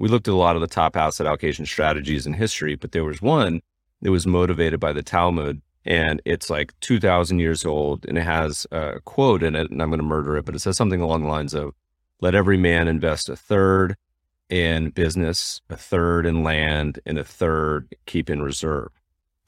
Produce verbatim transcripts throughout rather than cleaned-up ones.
we looked at a lot of the top asset allocation strategies in history, but there was one that was motivated by the Talmud, and it's like two thousand years old, and it has a quote in it, and I'm going to murder it, but it says something along the lines of, let every man invest a third in business, a third in land, and a third keep in reserve.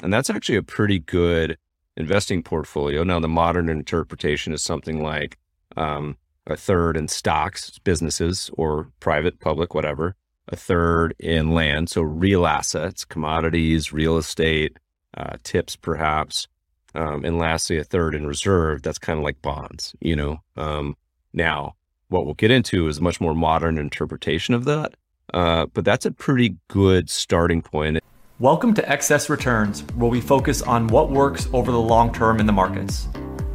And that's actually a pretty good investing portfolio. Now, the modern interpretation is something like um, a third in stocks, businesses, or private, public, whatever, a third in land, so real assets, commodities, real estate, uh, tips perhaps, um, and lastly, a third in reserve. That's kind of like bonds, you know. Um, now, what we'll get into is a much more modern interpretation of that, uh, but that's a pretty good starting point. Welcome to Excess Returns, where we focus on what works over the long term in the markets.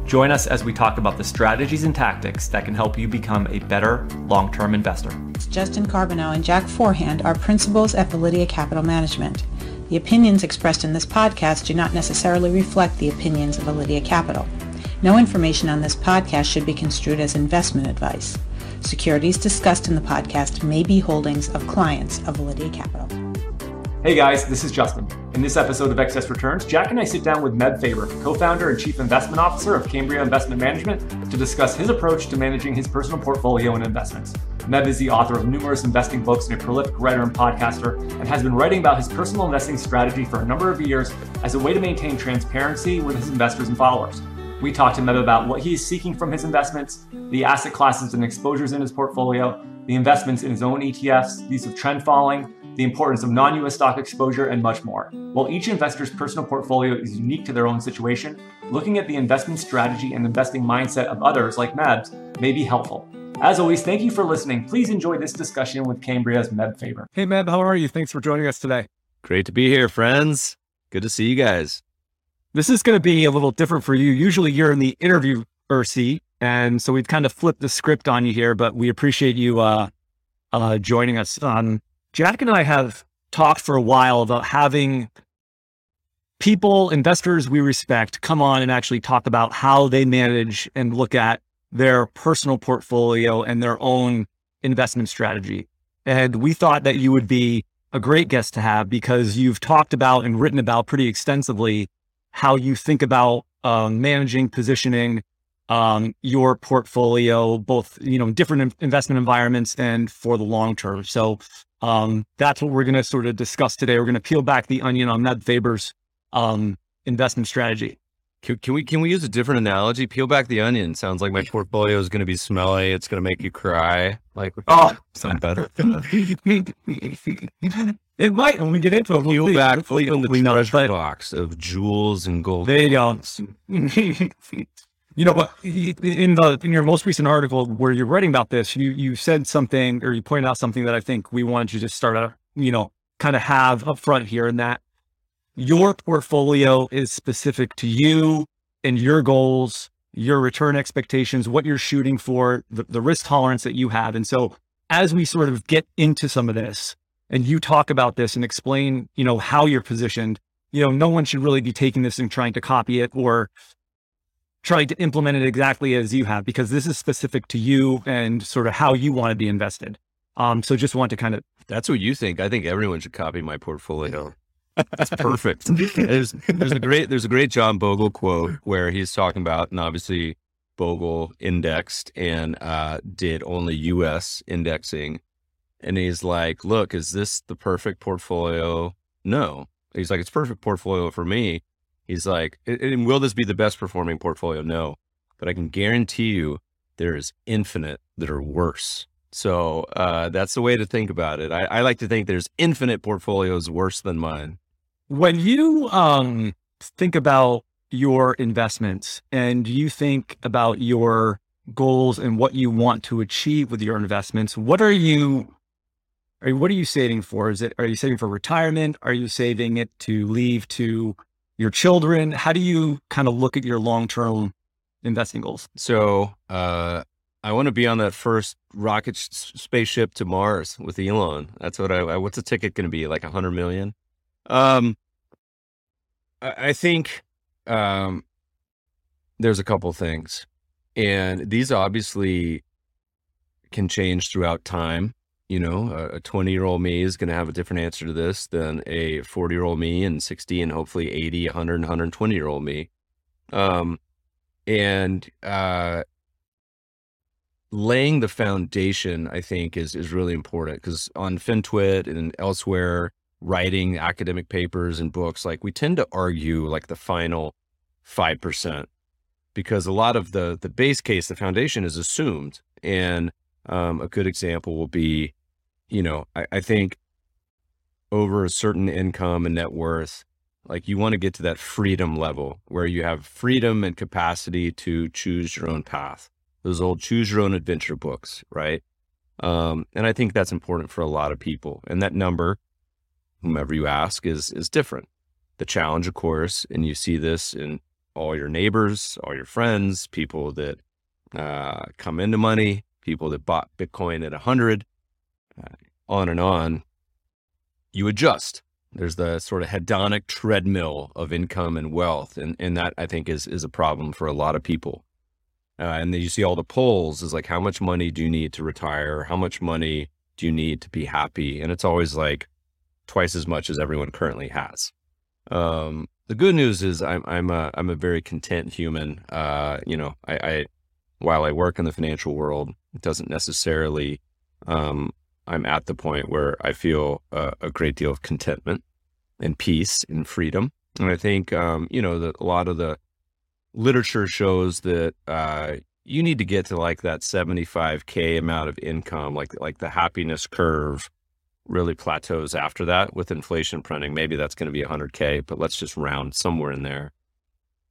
Join us as we talk about the strategies and tactics that can help you become a better long-term investor. Justin Carbineau and Jack Forehand are principals at Validea Capital Management. The opinions expressed in this podcast do not necessarily reflect the opinions of Validea Capital. No information on this podcast should be construed as investment advice. Securities discussed in the podcast may be holdings of clients of Validea Capital. Hey guys, this is Justin. In this episode of Excess Returns, Jack and I sit down with Meb Faber, co-founder and chief investment officer of Cambria Investment Management, to discuss his approach to managing his personal portfolio and investments. Meb is the author of numerous investing books and a prolific writer and podcaster, and has been writing about his personal investing strategy for a number of years as a way to maintain transparency with his investors and followers. We talked to Meb about what he is seeking from his investments, the asset classes and exposures in his portfolio, the investments in his own E T Fs, these of trend following, the importance of non-U S stock exposure, and much more. While each investor's personal portfolio is unique to their own situation, looking at the investment strategy and investing mindset of others like Meb's may be helpful. As always, thank you for listening. Please enjoy this discussion with Cambria's Meb Faber. Hey Meb, how are you? Thanks for joining us today. Great to be here, friends. Good to see you guys. This is going to be a little different for you. Usually you're in the interviewer seat, and so we've kind of flipped the script on you here, but we appreciate you uh, uh, joining us on. Jack and I have talked for a while about having people, investors we respect, come on and actually talk about how they manage and look at their personal portfolio and their own investment strategy. And we thought that you would be a great guest to have because you've talked about and written about pretty extensively how you think about um, managing, positioning um, your portfolio, both, you know, different investment environments and for the long term. So Um, that's what we're going to sort of discuss today. We're going to peel back the onion on Meb Faber's, um, investment strategy. Can, can we, can we use a different analogy? Peel back the onion. Sounds like my portfolio is going to be smelly. It's going to make you cry. Like, oh, sound better. It might, when we get into it, peel we'll back flee, flee, flee, the treasure but, box of jewels and gold. There you go. You know what, in the, in your most recent article where you're writing about this, you, you said something, or you pointed out something that I think we wanted you to start out, you know, kind of have up front here, and that your portfolio is specific to you and your goals, your return expectations, what you're shooting for, the, the risk tolerance that you have. And so as we sort of get into some of this and you talk about this and explain, you know, how you're positioned, you know, no one should really be taking this and trying to copy it or trying to implement it exactly as you have, because this is specific to you and sort of how you want to be invested. Um, so just want to kind of, that's what you think. I think everyone should copy my portfolio. That's perfect. there's, there's a great, there's a great John Bogle quote where he's talking about, and obviously Bogle indexed and, uh, did only U S indexing. And he's like, look, is this the perfect portfolio? No. He's like, it's perfect portfolio for me. He's like, and will this be the best performing portfolio? No, but I can guarantee you there is infinite that are worse. So, uh, that's the way to think about it. I, I like to think there's infinite portfolios worse than mine. When you, um, think about your investments and you think about your goals and what you want to achieve with your investments, what are you, are what are you saving for? Is it, are you saving for retirement? Are you saving it to leave to your children? How do you kind of look at your long-term investing goals? So, uh, I want to be on that first rocket sh- spaceship to Mars with Elon. That's what I, I what's the ticket going to be? Like a hundred million? Um, I, I think, um, there's a couple things, and these obviously can change throughout time. You know, a twenty-year-old me is going to have a different answer to this than a forty-year-old me and sixty and hopefully eighty, one hundred, and one hundred twenty-year-old me. Um, and uh, laying the foundation, I think, is is really important, because on FinTwit and elsewhere, writing academic papers and books, like, we tend to argue like the final five percent, because a lot of the the base case, the foundation, is assumed. And um, a good example will be, you know, I, I think over a certain income and net worth, like, you want to get to that freedom level where you have freedom and capacity to choose your own path. Those old choose your own adventure books, right? Um, and I think that's important for a lot of people. And that number, whomever you ask, is is different. The challenge, of course, and you see this in all your neighbors, all your friends, people that uh, come into money, people that bought Bitcoin at a hundred, uh, on and on, you adjust. There's the sort of hedonic treadmill of income and wealth. And, and that, I think, is, is a problem for a lot of people. Uh, and then you see all the polls is like, how much money do you need to retire? How much money do you need to be happy? And it's always like twice as much as everyone currently has. Um, the good news is I'm, I'm a, I'm a very content human. Uh, you know, I, I, while I work in the financial world, it doesn't necessarily, um, I'm at the point where I feel a, a great deal of contentment and peace and freedom. And I think, um, you know, the, a lot of the literature shows that, uh, you need to get to like that seventy-five K amount of income, like, like the happiness curve really plateaus after that with inflation printing. Maybe that's going to be a hundred K, but let's just round somewhere in there.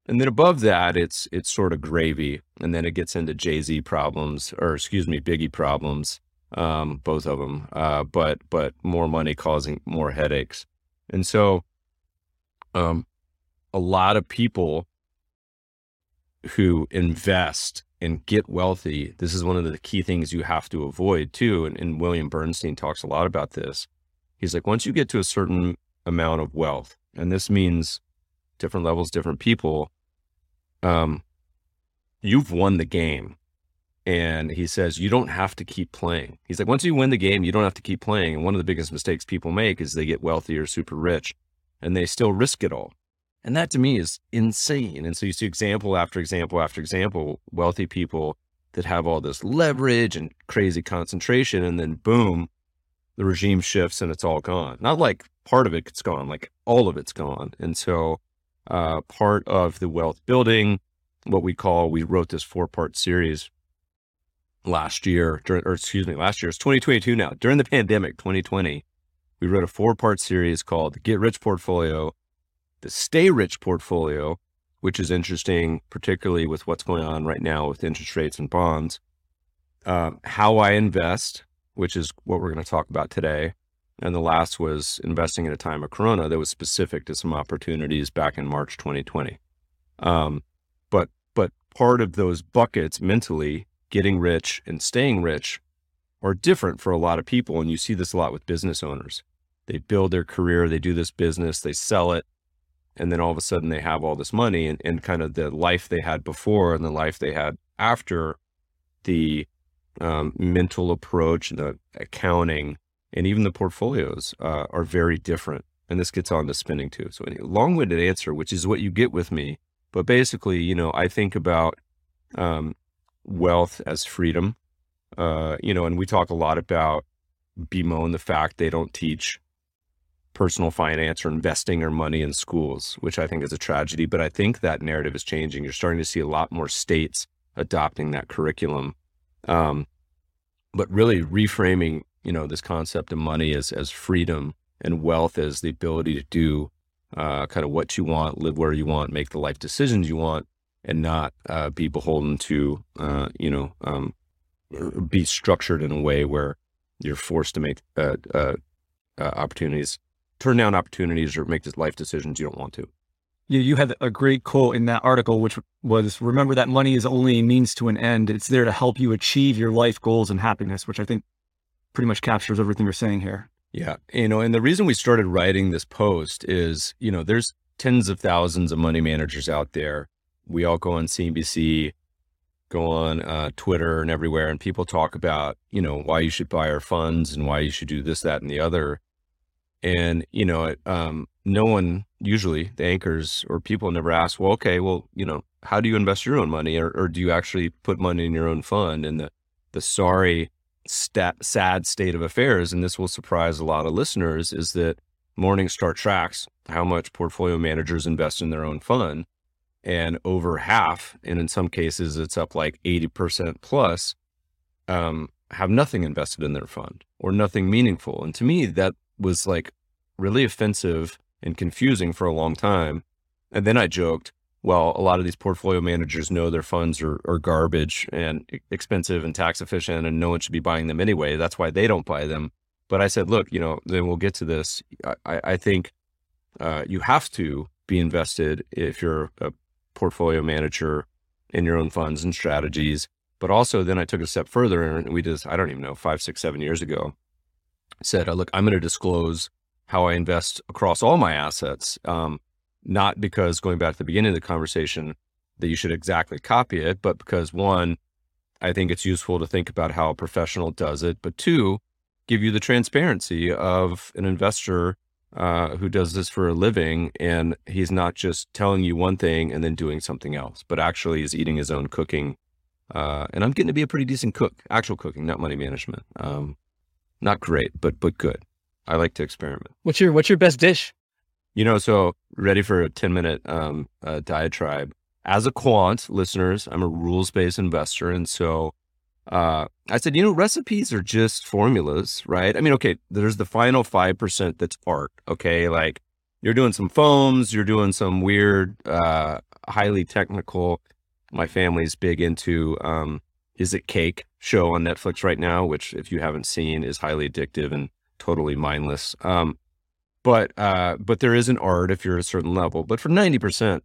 And then above that, it's, it's sort of gravy. And then it gets into Jay-Z problems, or excuse me, Biggie problems, um, both of them, uh, but, but more money causing more headaches. And so, um, a lot of people who invest and get wealthy, this is one of the key things you have to avoid too. And, and William Bernstein talks a lot about this. He's like, once you get to a certain amount of wealth, and this means different levels, different people, um, you've won the game. And he says, you don't have to keep playing. He's like, once you win the game, you don't have to keep playing. And one of the biggest mistakes people make is they get wealthy or super rich and they still risk it all. And that to me is insane. And so you see example after example after example, wealthy people that have all this leverage and crazy concentration, and then boom, the regime shifts and it's all gone. Not like part of it, it's gone, like all of it's gone. And so, uh, part of the wealth building, what we call, we wrote this four part series last year, or excuse me, last year, it's twenty twenty-two now, during the pandemic, twenty twenty, we wrote a four part series called the Get Rich Portfolio, the Stay Rich Portfolio, which is interesting, particularly with what's going on right now with interest rates and bonds, um, how I invest, which is what we're going to talk about today. And the last was investing at a time of Corona, that was specific to some opportunities back in March, twenty twenty. Um, but, but part of those buckets mentally, getting rich and staying rich, are different for a lot of people. And you see this a lot with business owners. They build their career, they do this business, they sell it. And then all of a sudden they have all this money, and, and kind of the life they had before and the life they had after, the um, mental approach, the accounting, and even the portfolios uh, are very different. And this gets on to spending too. So a long-winded answer, which is what you get with me. But basically, you know, I think about um, wealth as freedom, uh, you know, and we talk a lot about, bemoan the fact they don't teach personal finance or investing or money in schools, which I think is a tragedy, but I think that narrative is changing. You're starting to see a lot more states adopting that curriculum. Um, but really reframing, you know, this concept of money as, as freedom, and wealth as the ability to do, uh, kind of what you want, live where you want, make the life decisions you want, and not, uh, be beholden to, uh, you know, um, be structured in a way where you're forced to make, uh, uh, uh opportunities, turn down opportunities, or make this life decisions you don't want to. Yeah, you had a great quote in that article, which was, remember that money is only a means to an end. It's there to help you achieve your life goals and happiness, which I think pretty much captures everything you're saying here. Yeah. You know, and the reason we started writing this post is, you know, there's tens of thousands of money managers out there. We all go on C N B C, go on uh, Twitter and everywhere, and people talk about, you know, why you should buy our funds and why you should do this, that, and the other. And, you know, it, um, no one, usually the anchors or people never ask, well, okay, well, you know, how do you invest your own money? Or, or do you actually put money in your own fund? And the, the sorry, stat, sad state of affairs, and this will surprise a lot of listeners, is that Morningstar tracks how much portfolio managers invest in their own fund, and over half, and in some cases it's up like eighty percent plus, um, have nothing invested in their fund or nothing meaningful. And to me, that was like really offensive and confusing for a long time. And then I joked, well, a lot of these portfolio managers know their funds are, are garbage and expensive and tax efficient, and no one should be buying them anyway. That's why they don't buy them. But I said, look, you know, then we'll get to this. I, I think uh, you have to be invested if you're a portfolio manager in your own funds and strategies. But also then I took a step further, and we just, I don't even know, five, six, seven years ago, said, oh, look, I'm going to disclose how I invest across all my assets. Um, not because, going back to the beginning of the conversation, that you should exactly copy it, but because one, I think it's useful to think about how a professional does it, but two, give you the transparency of an investor uh, who does this for a living, and he's not just telling you one thing and then doing something else, but actually is eating his own cooking. Uh, and I'm getting to be a pretty decent cook, actual cooking, not money management. Um, not great, but, but good. I like to experiment. What's your, what's your best dish? You know, so ready for a ten minute um, uh, diatribe. As a quant, listeners, I'm a rules-based investor. And so Uh, I said, you know, recipes are just formulas, right? I mean, okay, there's the final five percent that's art. Okay. Like you're doing some foams, you're doing some weird, uh, highly technical. My family's big into, um, Is It Cake show on Netflix right now, which if you haven't seen is highly addictive and totally mindless. Um, but, uh, but there is an art if you're at a certain level, but for ninety percent,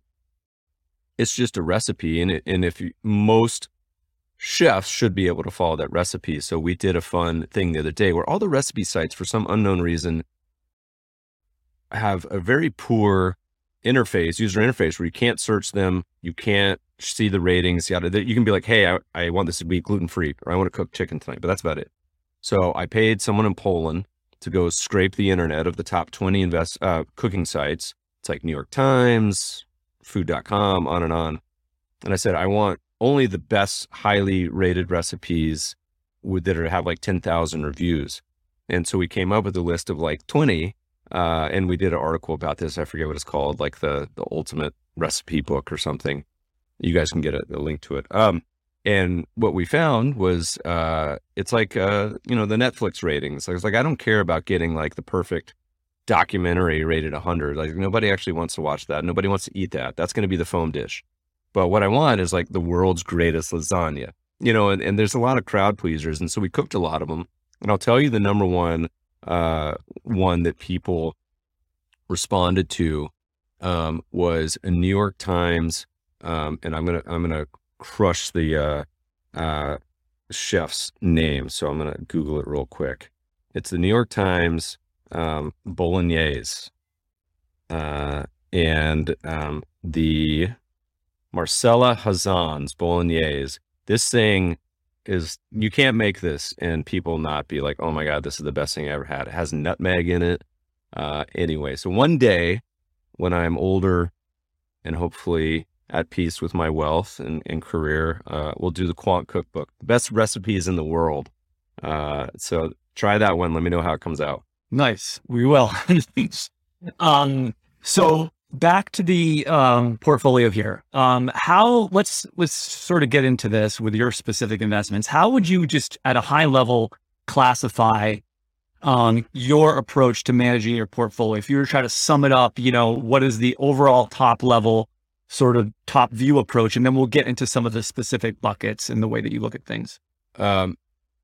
it's just a recipe. And, and if you, most chefs should be able to follow that recipe. So we did a fun thing the other day where all the recipe sites, for some unknown reason, have a very poor interface, user interface, where you can't search them. You can't see the ratings. You can be like, hey, I, I want this to be gluten-free, or I want to cook chicken tonight, but that's about it. So I paid someone in Poland to go scrape the internet of the top twenty invest uh, cooking sites. It's like New York Times, food dot com, on and on. And I said, I want only the best highly rated recipes would that are, have like ten thousand reviews. And so we came up with a list of like twenty, uh, and we did an article about this. I forget what it's called, like the, the ultimate recipe book or something. You guys can get a, a link to it. Um, and what we found was, uh, it's like, uh, you know, the Netflix ratings. I was like, I don't care about getting like the perfect documentary rated a hundred. Like nobody actually wants to watch that. Nobody wants to eat that. That's going to be the foam dish. But what I want is like the world's greatest lasagna, you know, and, and there's a lot of crowd pleasers. And so we cooked a lot of them, and I'll tell you the number one, uh, one that people responded to, um, was a New York Times. Um, and I'm going to, I'm going to crush the, uh, uh, chef's name. So I'm going to Google it real quick. It's the New York Times, um, Bolognese, uh, and, um, the Marcella Hazan's Bolognese. This thing is, you can't make this and people not be like, oh my God, this is the best thing I ever had. It has nutmeg in it. Uh, anyway, so one day when I'm older and hopefully at peace with my wealth and, and career, uh, we'll do the quant cookbook, the best recipes in the world. Uh, so try that one. Let me know how it comes out. Nice. We will. um, so Back to the, um, portfolio here. Um, how, let's, let's sort of get into this with your specific investments. How would you just at a high level classify, um, your approach to managing your portfolio? If you were trying to sum it up, you know, what is the overall top level sort of top view approach? And then we'll get into some of the specific buckets and the way that you look at things. Um,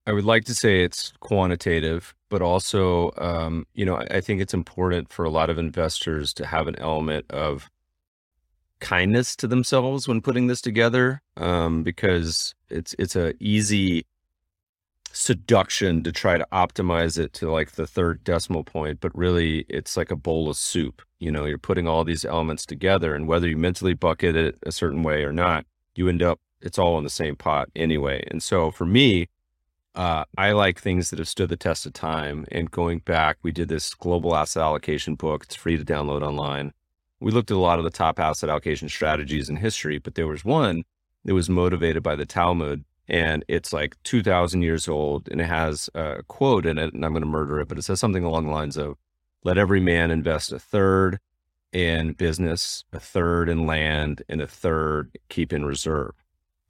I would like to say it's quantitative, but also, um, you know, I, I think it's important for a lot of investors to have an element of kindness to themselves when putting this together, um, because it's, it's a easy seduction to try to optimize it to like the third decimal point, but really it's like a bowl of soup. You know, you're putting all these elements together, and whether you mentally bucket it a certain way or not, you end up it's all in the same pot anyway. And so for me, uh, I like things that have stood the test of time. And going back, we did this global asset allocation book. It's free to download online. We looked at a lot of the top asset allocation strategies in history, but there was one that was motivated by the Talmud, and it's like two thousand years old, and it has a quote in it, and I'm going to murder it, but it says something along the lines of, let every man invest a third in business, a third in land, and a third keep in reserve.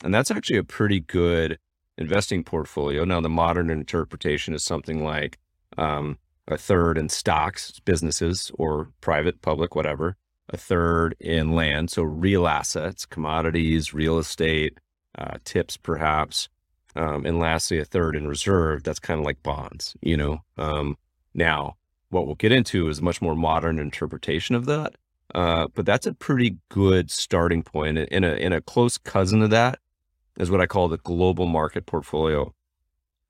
And that's actually a pretty good investing portfolio. Now, the modern interpretation is something like um, a third in stocks, businesses, or private, public, whatever. A third in land, so real assets, commodities, real estate, uh, tips perhaps. Um, and lastly, a third in reserve. That's kind of like bonds, you know. Um, now, what we'll get into is a much more modern interpretation of that. Uh, but that's a pretty good starting point. And a, and a close cousin of that is what I call the global market portfolio.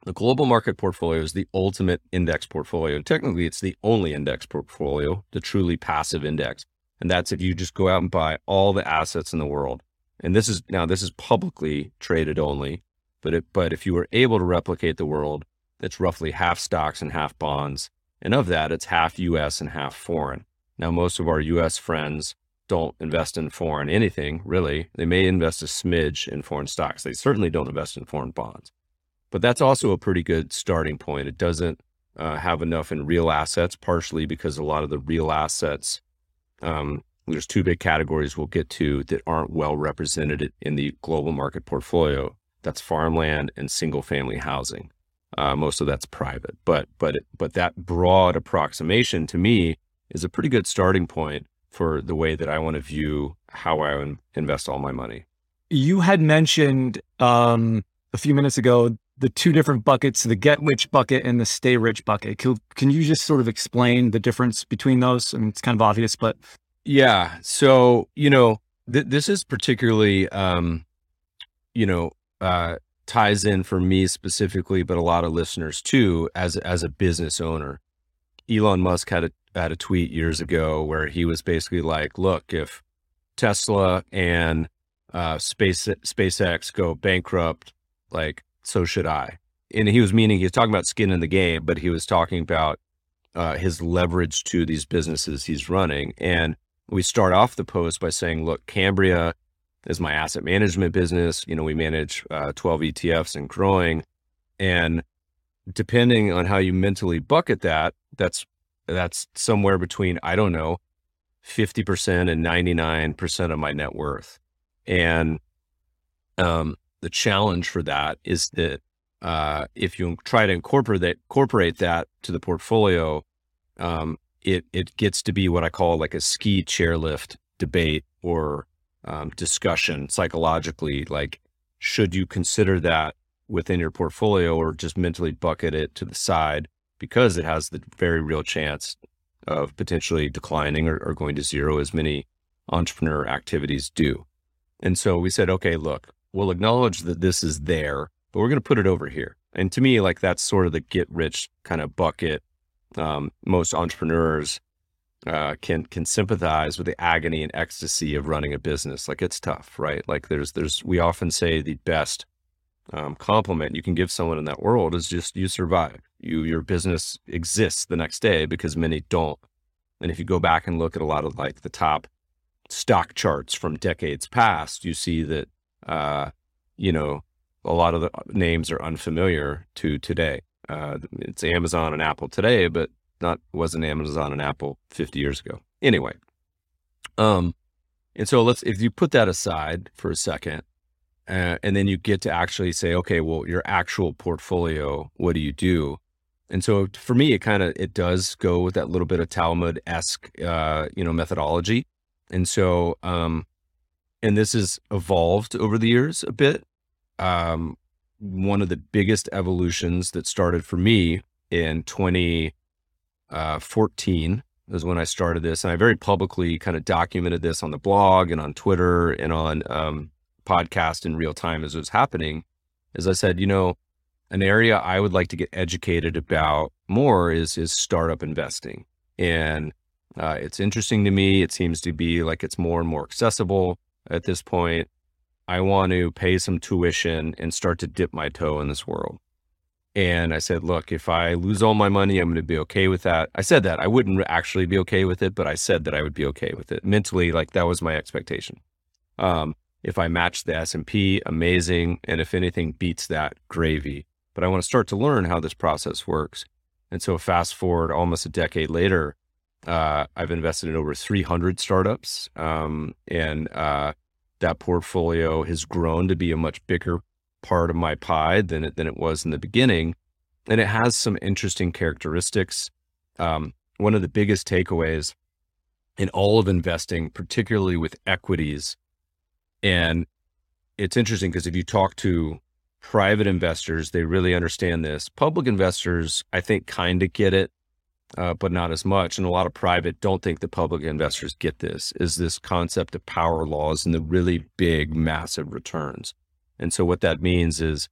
The global market portfolio is the ultimate index portfolio. And technically, it's the only index portfolio, the truly passive index. And that's if you just go out and buy all the assets in the world. And this is now, this is publicly traded only, but it, but if you were able to replicate the world, that's roughly half stocks and half bonds. And of that, it's half U S and half foreign. Now, most of our U S friends don't invest in foreign anything, really. They may invest a smidge in foreign stocks. They certainly don't invest in foreign bonds, but that's also a pretty good starting point. It doesn't uh, have enough in real assets, partially because a lot of the real assets, Um, there's two big categories we'll get to that aren't well represented in the global market portfolio. That's farmland and single family housing. Uh, most of that's private, but, but, it, but that broad approximation to me is a pretty good starting point for the way that I want to view how I invest all my money. You had mentioned, um, a few minutes ago, the two different buckets, the get rich bucket and the stay rich bucket. Can, can you just sort of explain the difference between those? I mean, it's kind of obvious, but. Yeah. So, you know, th- this is particularly, um, you know, uh, ties in for me specifically, but a lot of listeners too, as, as a business owner. Elon Musk had a, had a tweet years ago where he was basically like, look, if Tesla and, uh, Space, SpaceX go bankrupt, like, so should I. And he was meaning, he was talking about skin in the game, but he was talking about uh, his leverage to these businesses he's running. And we start off the post by saying, look, Cambria is my asset management business. You know, we manage uh, twelve E T Fs and growing. And depending on how you mentally bucket that, that's, that's somewhere between, I don't know, fifty percent and ninety-nine percent of my net worth. And, um, the challenge for that is that, uh, if you try to incorporate that, incorporate that to the portfolio, um, it, it gets to be what I call like a ski chairlift debate or, um, discussion psychologically, like, should you consider that within your portfolio or just mentally bucket it to the side because it has the very real chance of potentially declining or, or going to zero, as many entrepreneur activities do. And so we said, okay, look, we'll acknowledge that this is there, but we're going to put it over here. And to me, like, that's sort of the get rich kind of bucket. Um, most entrepreneurs, uh, can, can sympathize with the agony and ecstasy of running a business. Like, it's tough, right? Like there's, there's, we often say the best, um, compliment you can give someone in that world is just, you survive. You, your business exists the next day, because many don't. And if you go back and look at a lot of like the top stock charts from decades past, you see that, uh, you know, a lot of the names are unfamiliar to today. Uh, it's Amazon and Apple today, but not, wasn't Amazon and Apple fifty years ago. Anyway. Um, and so let's, if you put that aside for a second, uh, and then you get to actually say, okay, well, your actual portfolio, what do you do? And so for me, it kind of, it does go with that little bit of Talmud-esque, uh, you know, methodology. And so, um, and this has evolved over the years a bit. Um, one of the biggest evolutions that started for me in twenty fourteen was when I started this. And I very publicly kind of documented this on the blog and on Twitter and on, um, podcast in real time as it was happening. As I said, you know, an area I would like to get educated about more is, is startup investing. And, uh, it's interesting to me. It seems to be like it's more and more accessible at this point. I want to pay some tuition and start to dip my toe in this world. And I said, look, if I lose all my money, I'm going to be okay with that. I said that I wouldn't actually be okay with it, but I said that I would be okay with it mentally. Like that was my expectation. Um, if I match the S and P, amazing. And if anything beats that, gravy, but I want to start to learn how this process works. And so fast forward almost a decade later, uh, I've invested in over three hundred startups. Um, and, uh, that portfolio has grown to be a much bigger part of my pie than it, than it was in the beginning. And it has some interesting characteristics. Um, one of the biggest takeaways in all of investing, particularly with equities, and it's interesting because if you talk to private investors, they really understand this. Public investors, I think, kind of get it, uh, but not as much. And a lot of private don't think the public investors get this, is this concept of power laws and the really big, massive returns. And so what that means is,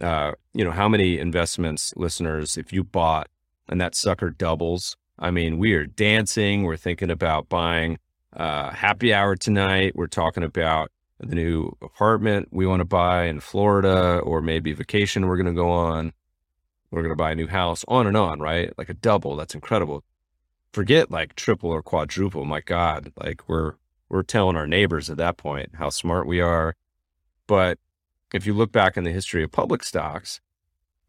uh, you know, how many investments, listeners, if you bought and that sucker doubles, I mean, we are dancing, we're thinking about buying uh happy hour tonight. We're talking about the new apartment we want to buy in Florida, or maybe vacation we're going to go on. We're going to buy a new house, on and on, right? Like a double, that's incredible. Forget like triple or quadruple. My God, like we're, we're telling our neighbors at that point how smart we are. But if you look back in the history of public stocks,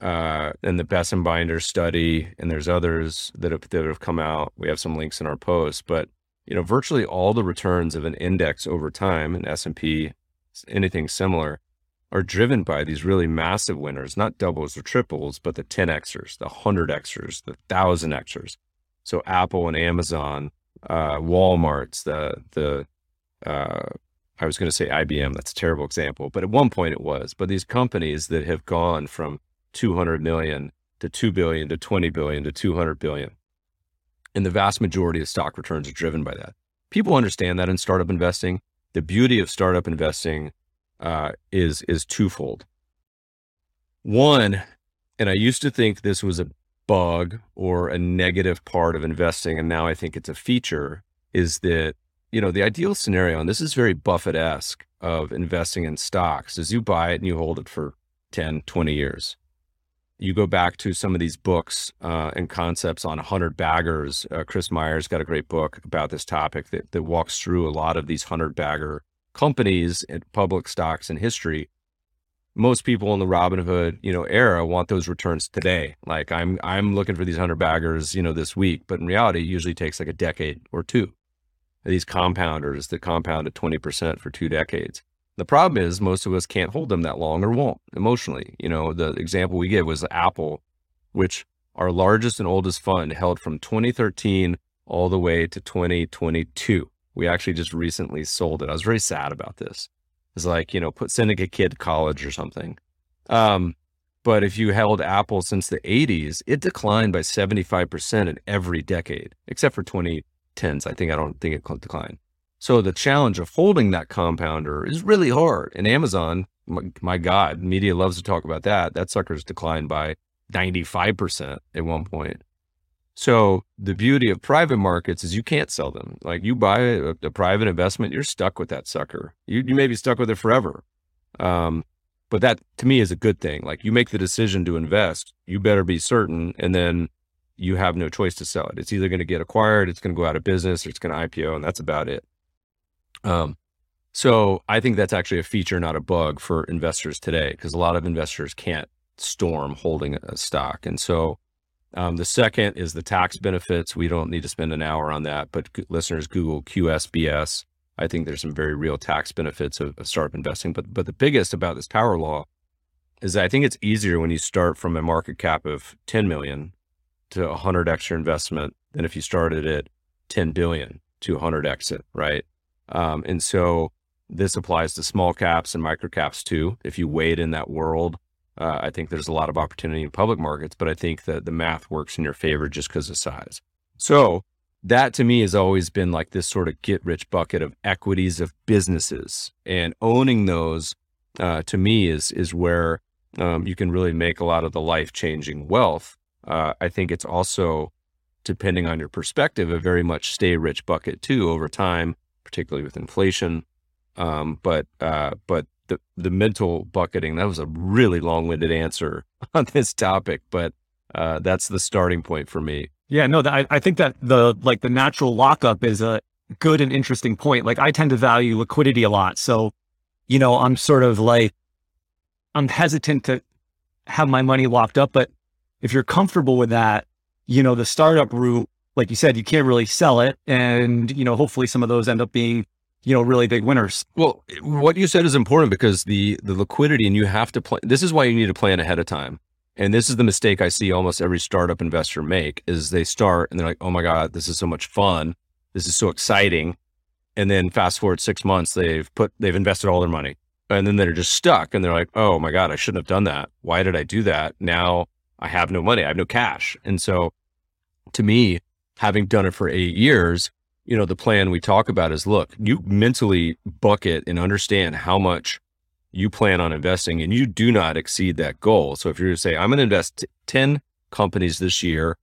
uh, and the Bessembinder study, and there's others that have, that have come out, we have some links in our posts, but you know, virtually all the returns of an index over time, an S and P, anything similar, are driven by these really massive winners, not doubles or triples, but the ten Xers, the one hundred Xers, the one thousand Xers. So Apple and Amazon, uh, Walmart's, the, the, uh, I was going to say I B M, that's a terrible example, but at one point it was, but these companies that have gone from two hundred million to two billion to twenty billion to two hundred billion. And the vast majority of stock returns are driven by that. People understand that in startup investing. The beauty of startup investing, uh, is, is twofold. One, and I used to think this was a bug or a negative part of investing, and now I think it's a feature, is that, you know, the ideal scenario, and this is very Buffett-esque of investing in stocks, is you buy it and you hold it for ten, twenty years. You go back to some of these books, uh, and concepts on hundred baggers. Uh, Chris Meyer's got a great book about this topic that, that walks through a lot of these hundred bagger companies and public stocks in history. Most people in the Robinhood, you know, era want those returns today. Like I'm, I'm looking for these hundred baggers, you know, this week, but in reality, it usually takes like a decade or two. These compounders that compound at twenty percent for two decades. The problem is most of us can't hold them that long or won't emotionally. You know, the example we give was Apple, which our largest and oldest fund held from twenty thirteen all the way to twenty twenty-two. We actually just recently sold it. I was very sad about this. It's like, you know, put, send a kid to college or something. Um, but if you held Apple since the eighties, it declined by seventy-five percent in every decade, except for twenty tens. I think, I don't think it declined. So the challenge of holding that compounder is really hard. And Amazon, my, my God, media loves to talk about that. That sucker's declined by ninety-five percent at one point. So the beauty of private markets is you can't sell them. Like you buy a, a private investment, you're stuck with that sucker. You, you may be stuck with it forever. Um, but that to me is a good thing. Like you make the decision to invest, you better be certain. And then you have no choice to sell it. It's either going to get acquired, it's going to go out of business, or it's going to I P O, and that's about it. Um, so I think that's actually a feature, not a bug for investors today, because a lot of investors can't storm holding a stock. And so, um, the second is the tax benefits. We don't need to spend an hour on that, but listeners, Google Q S B S. I think there's some very real tax benefits of, of startup investing, but, but the biggest about this power law is I think it's easier when you start from a market cap of ten million to a hundred extra investment than if you started at ten billion to a hundred exit, right? Um, and so this applies to small caps and micro caps too. If you wade in that world, uh, I think there's a lot of opportunity in public markets, but I think that the math works in your favor just because of size. So that to me has always been like this sort of get rich bucket of equities of businesses, and owning those, uh, to me is, is where, um, you can really make a lot of the life changing wealth. Uh, I think it's also, depending on your perspective, a very much stay rich bucket too over time, particularly with inflation. Um, but, uh, but the, the mental bucketing. That was a really long-winded answer on this topic, but uh, that's the starting point for me. Yeah, no, I, I think that the, like the natural lockup is a good and interesting point. Like I tend to value liquidity a lot. So, you know, I'm sort of like, I'm hesitant to have my money locked up, but if you're comfortable with that, you know, the startup route, like you said, you can't really sell it. And, you know, hopefully some of those end up being, you know, really big winners. Well, what you said is important because the, the liquidity, and you have to plan. This is why you need to plan ahead of time. And this is the mistake I see almost every startup investor make is they start and they're like, oh my God, this is so much fun. This is so exciting. And then fast forward six months, they've put, they've invested all their money and then they're just stuck. And they're like, oh my God, I shouldn't have done that. Why did I do that? Now I have no money. I have no cash. And so to me, having done it for eight years, you know, the plan we talk about is look, you mentally bucket and understand how much you plan on investing and you do not exceed that goal. So if you're to say, I'm going to invest ten companies this year,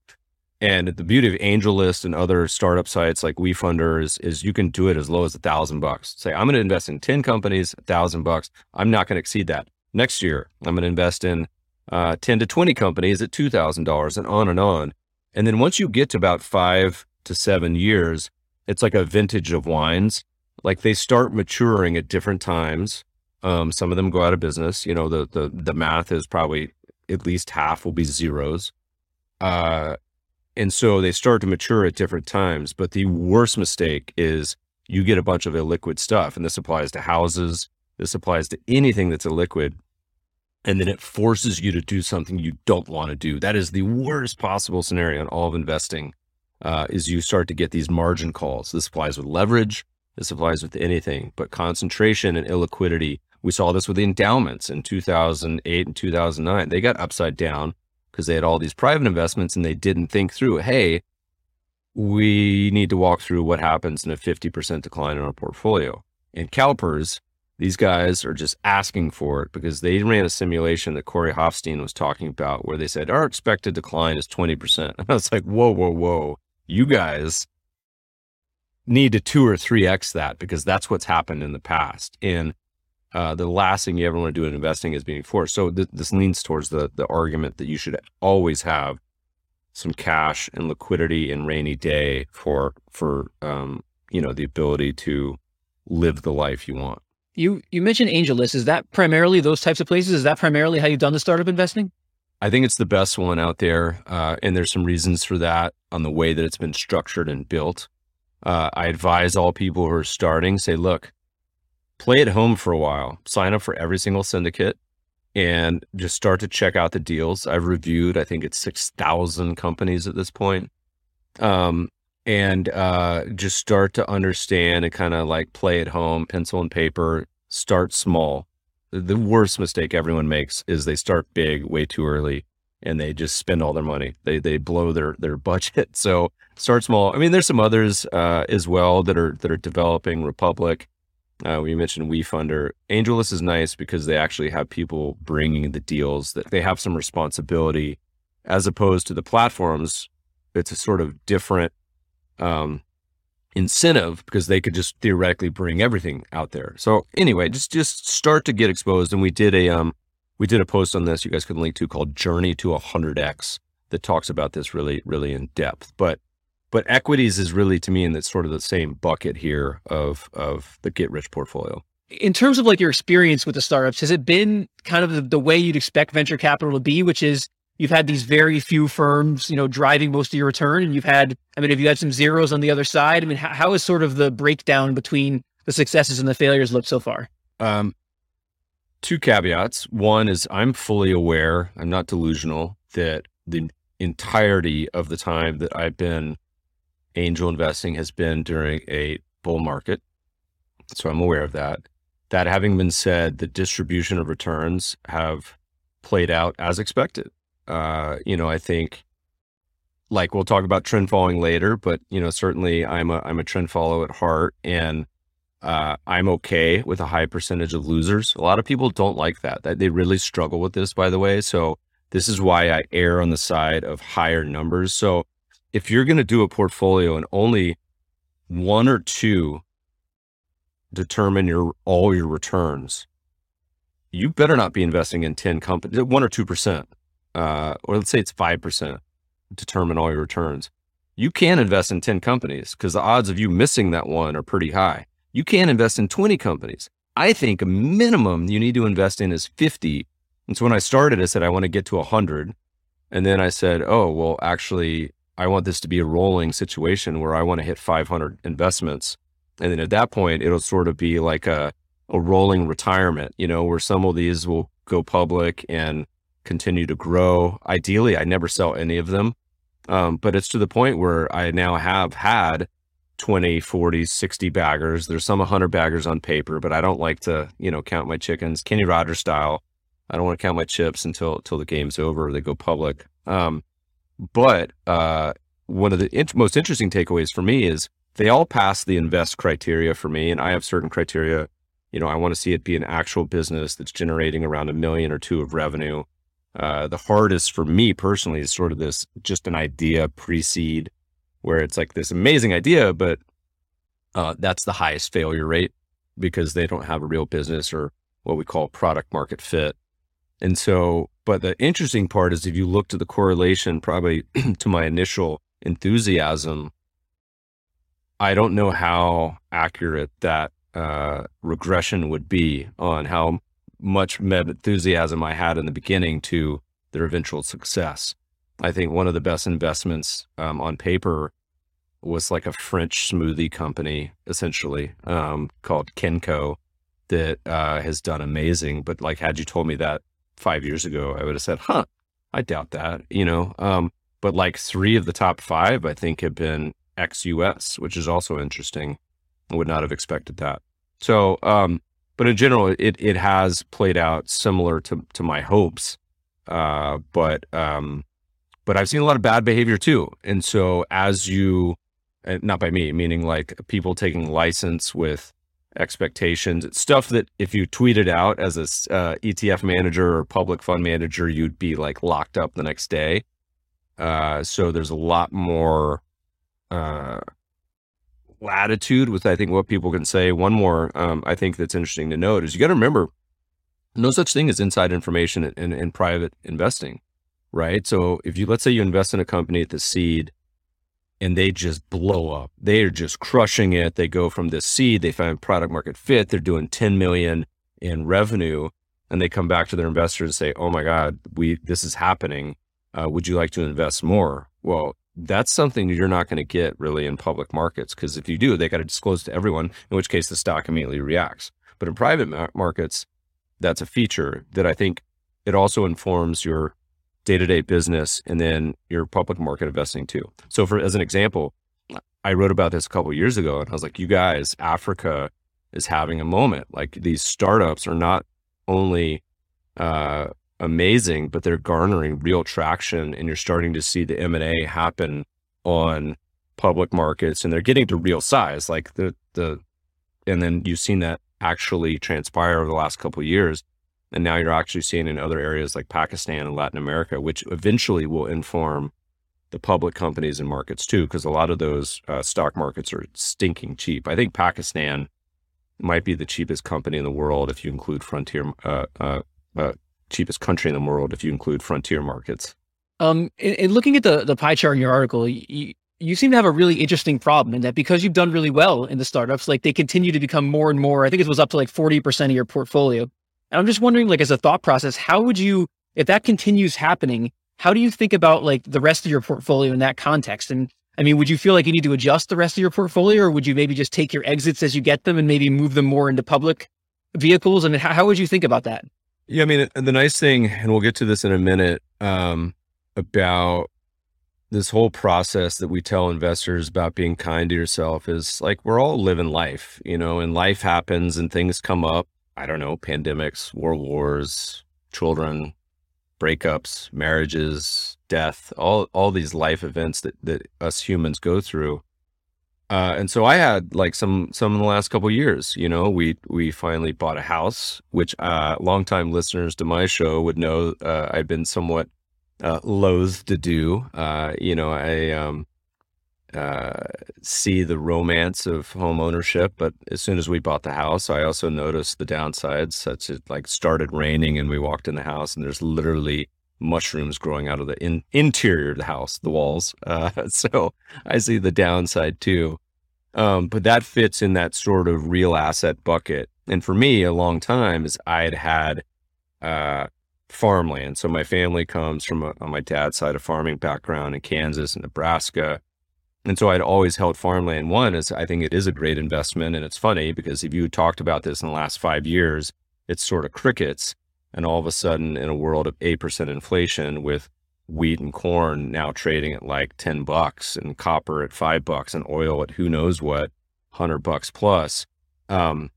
and the beauty of AngelList and other startup sites like WeFunder is, is you can do it as low as a thousand bucks. Say, I'm going to invest in ten companies, a thousand bucks. I'm not going to exceed that. Next year, I'm going to invest in uh, ten to twenty companies at two thousand dollars and on and on. And then once you get to about five to seven years, it's like a vintage of wines. Like they start maturing at different times. Um, some of them go out of business. You know, the, the, the math is probably at least half will be zeros. Uh, and so they start to mature at different times, but the worst mistake is you get a bunch of illiquid stuff, and this applies to houses. This applies to anything that's illiquid. And then it forces you to do something you don't want to do. That is the worst possible scenario in all of investing, uh, is you start to get these margin calls. This applies with leverage. This applies with anything, but concentration and illiquidity. We saw this with the endowments in two thousand eight and two thousand nine. They got upside down because they had all these private investments and they didn't think through, hey, we need to walk through what happens in a fifty percent decline in our portfolio. And CalPERS, these guys are just asking for it because they ran a simulation that Corey Hofstein was talking about where they said, our expected decline is twenty percent. And I was like, whoa, whoa, whoa, you guys need to two or three X that because that's what's happened in the past. And uh, the last thing you ever want to do in investing is being forced. So th- this leans towards the the argument that you should always have some cash and liquidity and rainy day for, for um, you know, the ability to live the life you want. You you mentioned AngelList. Is that primarily those types of places? Is that primarily how you've done the startup investing? I think it's the best one out there. Uh, and there's some reasons for that on the way that it's been structured and built. Uh, I advise all people who are starting, say, look, play at home for a while, sign up for every single syndicate and just start to check out the deals. I've reviewed, I think it's six thousand companies at this point. Um, And uh, just start to understand and kind of like play at home, pencil and paper, start small. The worst mistake everyone makes is they start big way too early and they just spend all their money. They they blow their their budget. So start small. I mean, there's some others uh, as well that are that are developing. Republic, uh, we mentioned WeFunder. AngelList is nice because they actually have people bringing the deals that they have some responsibility as opposed to the platforms. It's a sort of different um, incentive because they could just theoretically bring everything out there. So anyway, just, just start to get exposed. And we did a, um, we did a post on this, you guys can link to, called Journey to one hundred X that talks about this really, really in depth, but, but equities is really to me in that sort of the same bucket here of, of the get rich portfolio. In terms of like your experience with the startups, has it been kind of the, the way you'd expect venture capital to be, which is you've had these very few firms, you know, driving most of your return, and you've had, I mean, have you had some zeros on the other side? I mean, how, how is sort of the breakdown between the successes and the failures looked so far? Um, two caveats. One is I'm fully aware, I'm not delusional, that the entirety of the time that I've been angel investing has been during a bull market. So I'm aware of that. That having been said, the distribution of returns have played out as expected. Uh, you know, I think like we'll talk about trend following later, but you know, certainly I'm a, I'm a trend follow at heart, and, uh, I'm okay with a high percentage of losers. A lot of people don't like that, that they really struggle with this, by the way. So this is why I err on the side of higher numbers. So if you're going to do a portfolio and only one or two determine your, all your returns, you better not be investing in ten companies, one or two percent, uh, or let's say it's five percent, determine all your returns. You can invest in ten companies because the odds of you missing that one are pretty high. You can invest in twenty companies. I think a minimum you need to invest in is fifty. And so when I started, I said, I want to get to a hundred. And then I said, oh, well, actually I want this to be a rolling situation where I want to hit five hundred investments. And then at that point, it'll sort of be like a, a rolling retirement, you know, where some of these will go public and continue to grow. Ideally, I never sell any of them. Um, but it's to the point where I now have had twenty, forty, sixty baggers. There's some one hundred baggers on paper, but I don't like to, you know, count my chickens, Kenny Rogers style. I don't want to count my chips until, until the game's over, they go public. Um, but, uh, one of the int- most interesting takeaways for me is they all pass the invest criteria for me. And I have certain criteria, you know, I want to see it be an actual business that's generating around a million or two of revenue. Uh, the hardest for me personally is sort of this, just an idea pre-seed where it's like this amazing idea, but, uh, that's the highest failure rate because they don't have a real business or what we call product market fit. And so, but the interesting part is if you look to the correlation, probably to my initial enthusiasm, I don't know how accurate that, uh, regression would be on how much Meb enthusiasm I had in the beginning to their eventual success. I think one of the best investments, um, on paper was like a French smoothie company, essentially, um, called Kenco that, uh, has done amazing. But like, had you told me that five years ago, I would have said, huh, I doubt that, you know? Um, but like three of the top five, I think have been ex U S, which is also interesting. I would not have expected that. So, um, but in general, it, it has played out similar to, to my hopes. Uh, but, um, but I've seen a lot of bad behavior too. And so as you, not by me, meaning like people taking license with expectations, it's stuff that if you tweet it out as a, uh, E T F manager or public fund manager, you'd be like locked up the next day. Uh, so there's a lot more, uh, latitude with, I think, what people can say. One more, um, I think that's interesting to note is you got to remember no such thing as inside information in, in, in private investing, right? So if you, let's say you invest in a company at the seed and they just blow up, they are just crushing it. They go from this seed, they find product market fit. They're doing ten million in revenue and they come back to their investors and say, oh my God, we, this is happening. Uh, would you like to invest more? Well, that's something you're not going to get really in public markets. Cause if you do, they got to disclose to everyone, in which case the stock immediately reacts. But in private ma- markets, that's a feature that I think it also informs your day-to-day business and then your public market investing too. So for, as an example, I wrote about this a couple of years ago and I was like, you guys, Africa is having a moment. Like these startups are not only, uh, amazing, but they're garnering real traction and you're starting to see the M and A happen on public markets and they're getting to real size, like the, the, and then you've seen that actually transpire over the last couple of years. And now you're actually seeing in other areas like Pakistan and Latin America, which eventually will inform the public companies and markets too. Cause a lot of those uh, stock markets are stinking cheap. I think Pakistan might be the cheapest company in the world. If you include frontier, uh, uh, uh, cheapest country in the world, if you include frontier markets. Um, in, in looking at the, the pie chart in your article, you, you seem to have a really interesting problem in that because you've done really well in the startups, like they continue to become more and more, I think it was up to like forty percent of your portfolio. And I'm just wondering, like, as a thought process, how would you, if that continues happening, how do you think about like the rest of your portfolio in that context? And I mean, would you feel like you need to adjust the rest of your portfolio or would you maybe just take your exits as you get them and maybe move them more into public vehicles? And how, how would you think about that? Yeah, I mean, the nice thing, and we'll get to this in a minute, um, about this whole process that we tell investors about being kind to yourself is like, we're all living life, you know, and life happens and things come up. I don't know, pandemics, world wars, children, breakups, marriages, death, all, all these life events that, that us humans go through. Uh, and so I had like some, some in the last couple of years, you know, we, we finally bought a house, which, uh, longtime listeners to my show would know, uh, I've been somewhat, uh, loath to do, uh, you know, I, um, uh, see the romance of home ownership. But as soon as we bought the house, I also noticed the downsides, such as like started raining and we walked in the house and there's literally mushrooms growing out of the in, interior of the house, the walls. Uh, so I see the downside too. Um, but that fits in that sort of real asset bucket. And for me, a long time is I had had uh, farmland. So my family comes from a, on my dad's side, a farming background in Kansas and Nebraska. And so I'd always held farmland. One is I think it is a great investment. And it's funny because if you talked about this in the last five years, it's sort of crickets. And all of a sudden in a world of eight percent inflation with wheat and corn now trading at like ten bucks and copper at five bucks and oil at who knows what, one hundred bucks plus, um,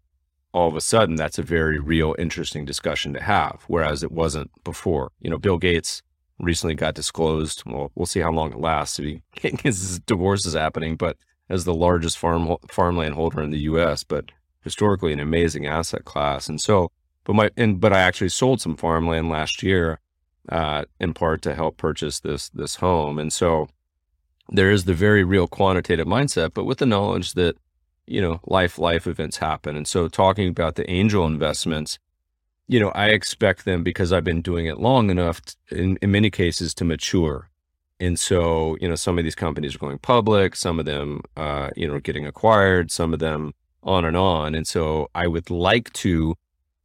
all of a sudden that's a very real, interesting discussion to have, whereas it wasn't before. You know, Bill Gates recently got disclosed, well, we'll see how long it lasts if he, his divorce is happening, but as the largest farm farmland holder in the U S, but historically an amazing asset class. And so, But my, and, but I actually sold some farmland last year, uh, in part to help purchase this, this home. And so there is the very real quantitative mindset, but with the knowledge that, you know, life, life events happen. And so talking about the angel investments, you know, I expect them because I've been doing it long enough to, in, in many cases to mature. And so, you know, some of these companies are going public, some of them, uh, you know, are getting acquired, some of them on and on. And so I would like to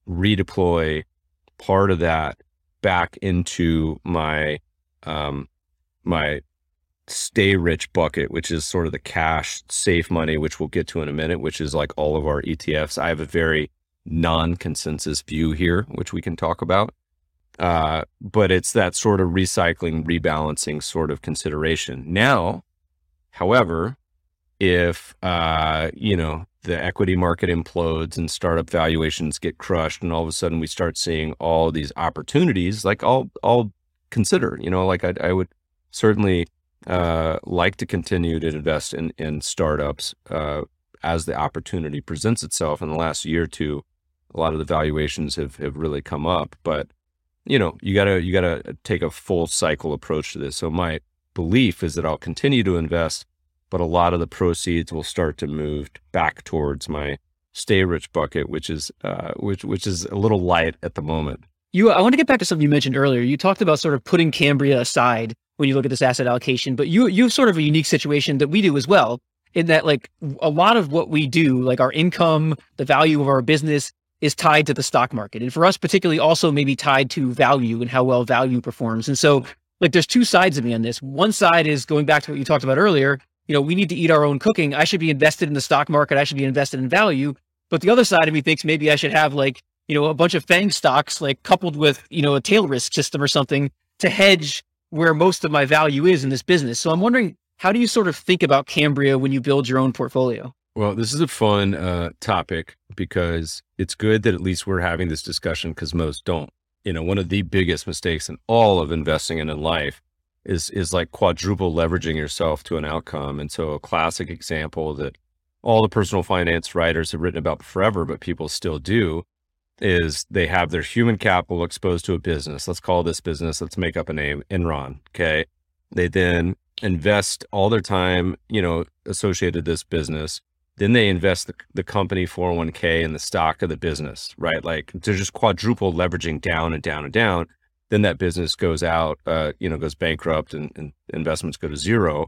redeploy part of that back into my, um, my stay rich bucket, which is sort of the cash safe money, which we'll get to in a minute, which is like all of our E T Fs. I have a very non-consensus view here, which we can talk about. Uh, but it's that sort of recycling, rebalancing sort of consideration. Now, however, if, uh, you know, the equity market implodes and startup valuations get crushed, and all of a sudden we start seeing all these opportunities, like I'll, I'll consider, you know, like I, I would certainly, uh, like to continue to invest in, in startups, uh, as the opportunity presents itself. In the last year or two, a lot of the valuations have, have really come up, but you know, you gotta, you gotta take a full cycle approach to this. So my belief is that I'll continue to invest, but a lot of the proceeds will start to move back towards my stay rich bucket, which is, uh, which, which is a little light at the moment. You, I want to get back to something you mentioned earlier. You talked about sort of putting Cambria aside when you look at this asset allocation, but you, you have sort of a unique situation that we do as well, in that like a lot of what we do, like our income, the value of our business is tied to the stock market. And for us particularly also maybe tied to value and how well value performs. And so like, there's two sides of me on this. One side is going back to what you talked about earlier. You know, we need to eat our own cooking. I should be invested in the stock market. I should be invested in value. But the other side of me thinks maybe I should have like, you know, a bunch of FANG stocks, like coupled with, you know, a tail risk system or something to hedge where most of my value is in this business. So I'm wondering, how do you sort of think about Cambria when you build your own portfolio? Well, this is a fun uh, topic because it's good that at least we're having this discussion because most don't. You know, one of the biggest mistakes in all of investing and in life is, is like quadruple leveraging yourself to an outcome. And so a classic example that all the personal finance writers have written about forever, but people still do, is they have their human capital exposed to a business. Let's call this business, let's make up a name, Enron. Okay. They then invest all their time, you know, associated this business. Then they invest the, the company four oh one k in the stock of the business, right? Like they're just quadruple leveraging down and down and down. Then that business goes out, uh, you know, goes bankrupt and, and investments go to zero.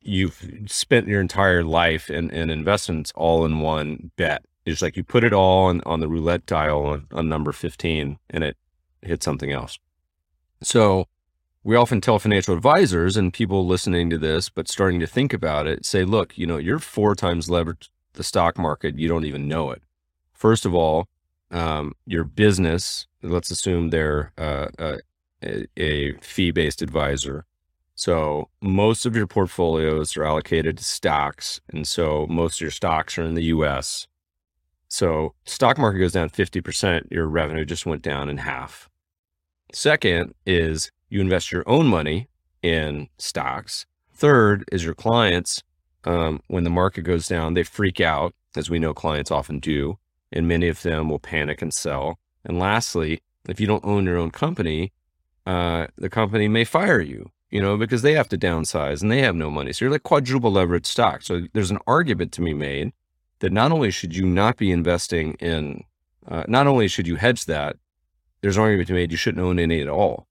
You've spent your entire life in, in investments all in one bet. It's like you put it all on, on the roulette dial on, on number fifteen and it hit something else. So we often tell financial advisors and people listening to this, but starting to think about it, say, look, you know, you're four times leveraged the stock market. You don't even know it. First of all, um, your business, let's assume they're, uh, uh, a, a fee-based advisor. So most of your portfolios are allocated to stocks. And so most of your stocks are in the U S. So stock market goes down fifty percent. Your revenue just went down in half. Second is you invest your own money in stocks. Third is your clients. Um, when the market goes down, they freak out, as we know clients often do. And many of them will panic and sell. And lastly, if you don't own your own company, uh, the company may fire you, you know, because they have to downsize and they have no money. So you're like quadruple leveraged stock. So there's an argument to be made that not only should you not be investing in, uh, not only should you hedge that, there's an argument to be made you shouldn't own any at all.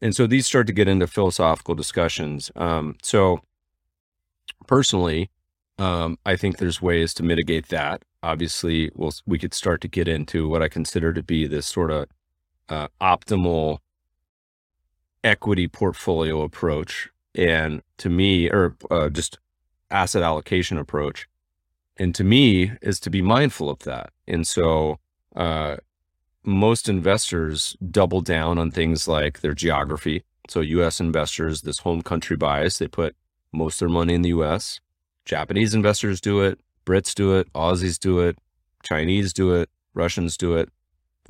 And so these start to get into philosophical discussions. Um, so personally, um, I think there's ways to mitigate that. Obviously, we'll, we could start to get into what I consider to be this sort of uh, optimal equity portfolio approach, and to me, or uh, just asset allocation approach. And to me is to be mindful of that. And so uh, most investors double down on things like their geography. So U S investors, this home country bias, they put most of their money in the U S. Japanese investors do it, Brits do it, Aussies do it, Chinese do it, Russians do it.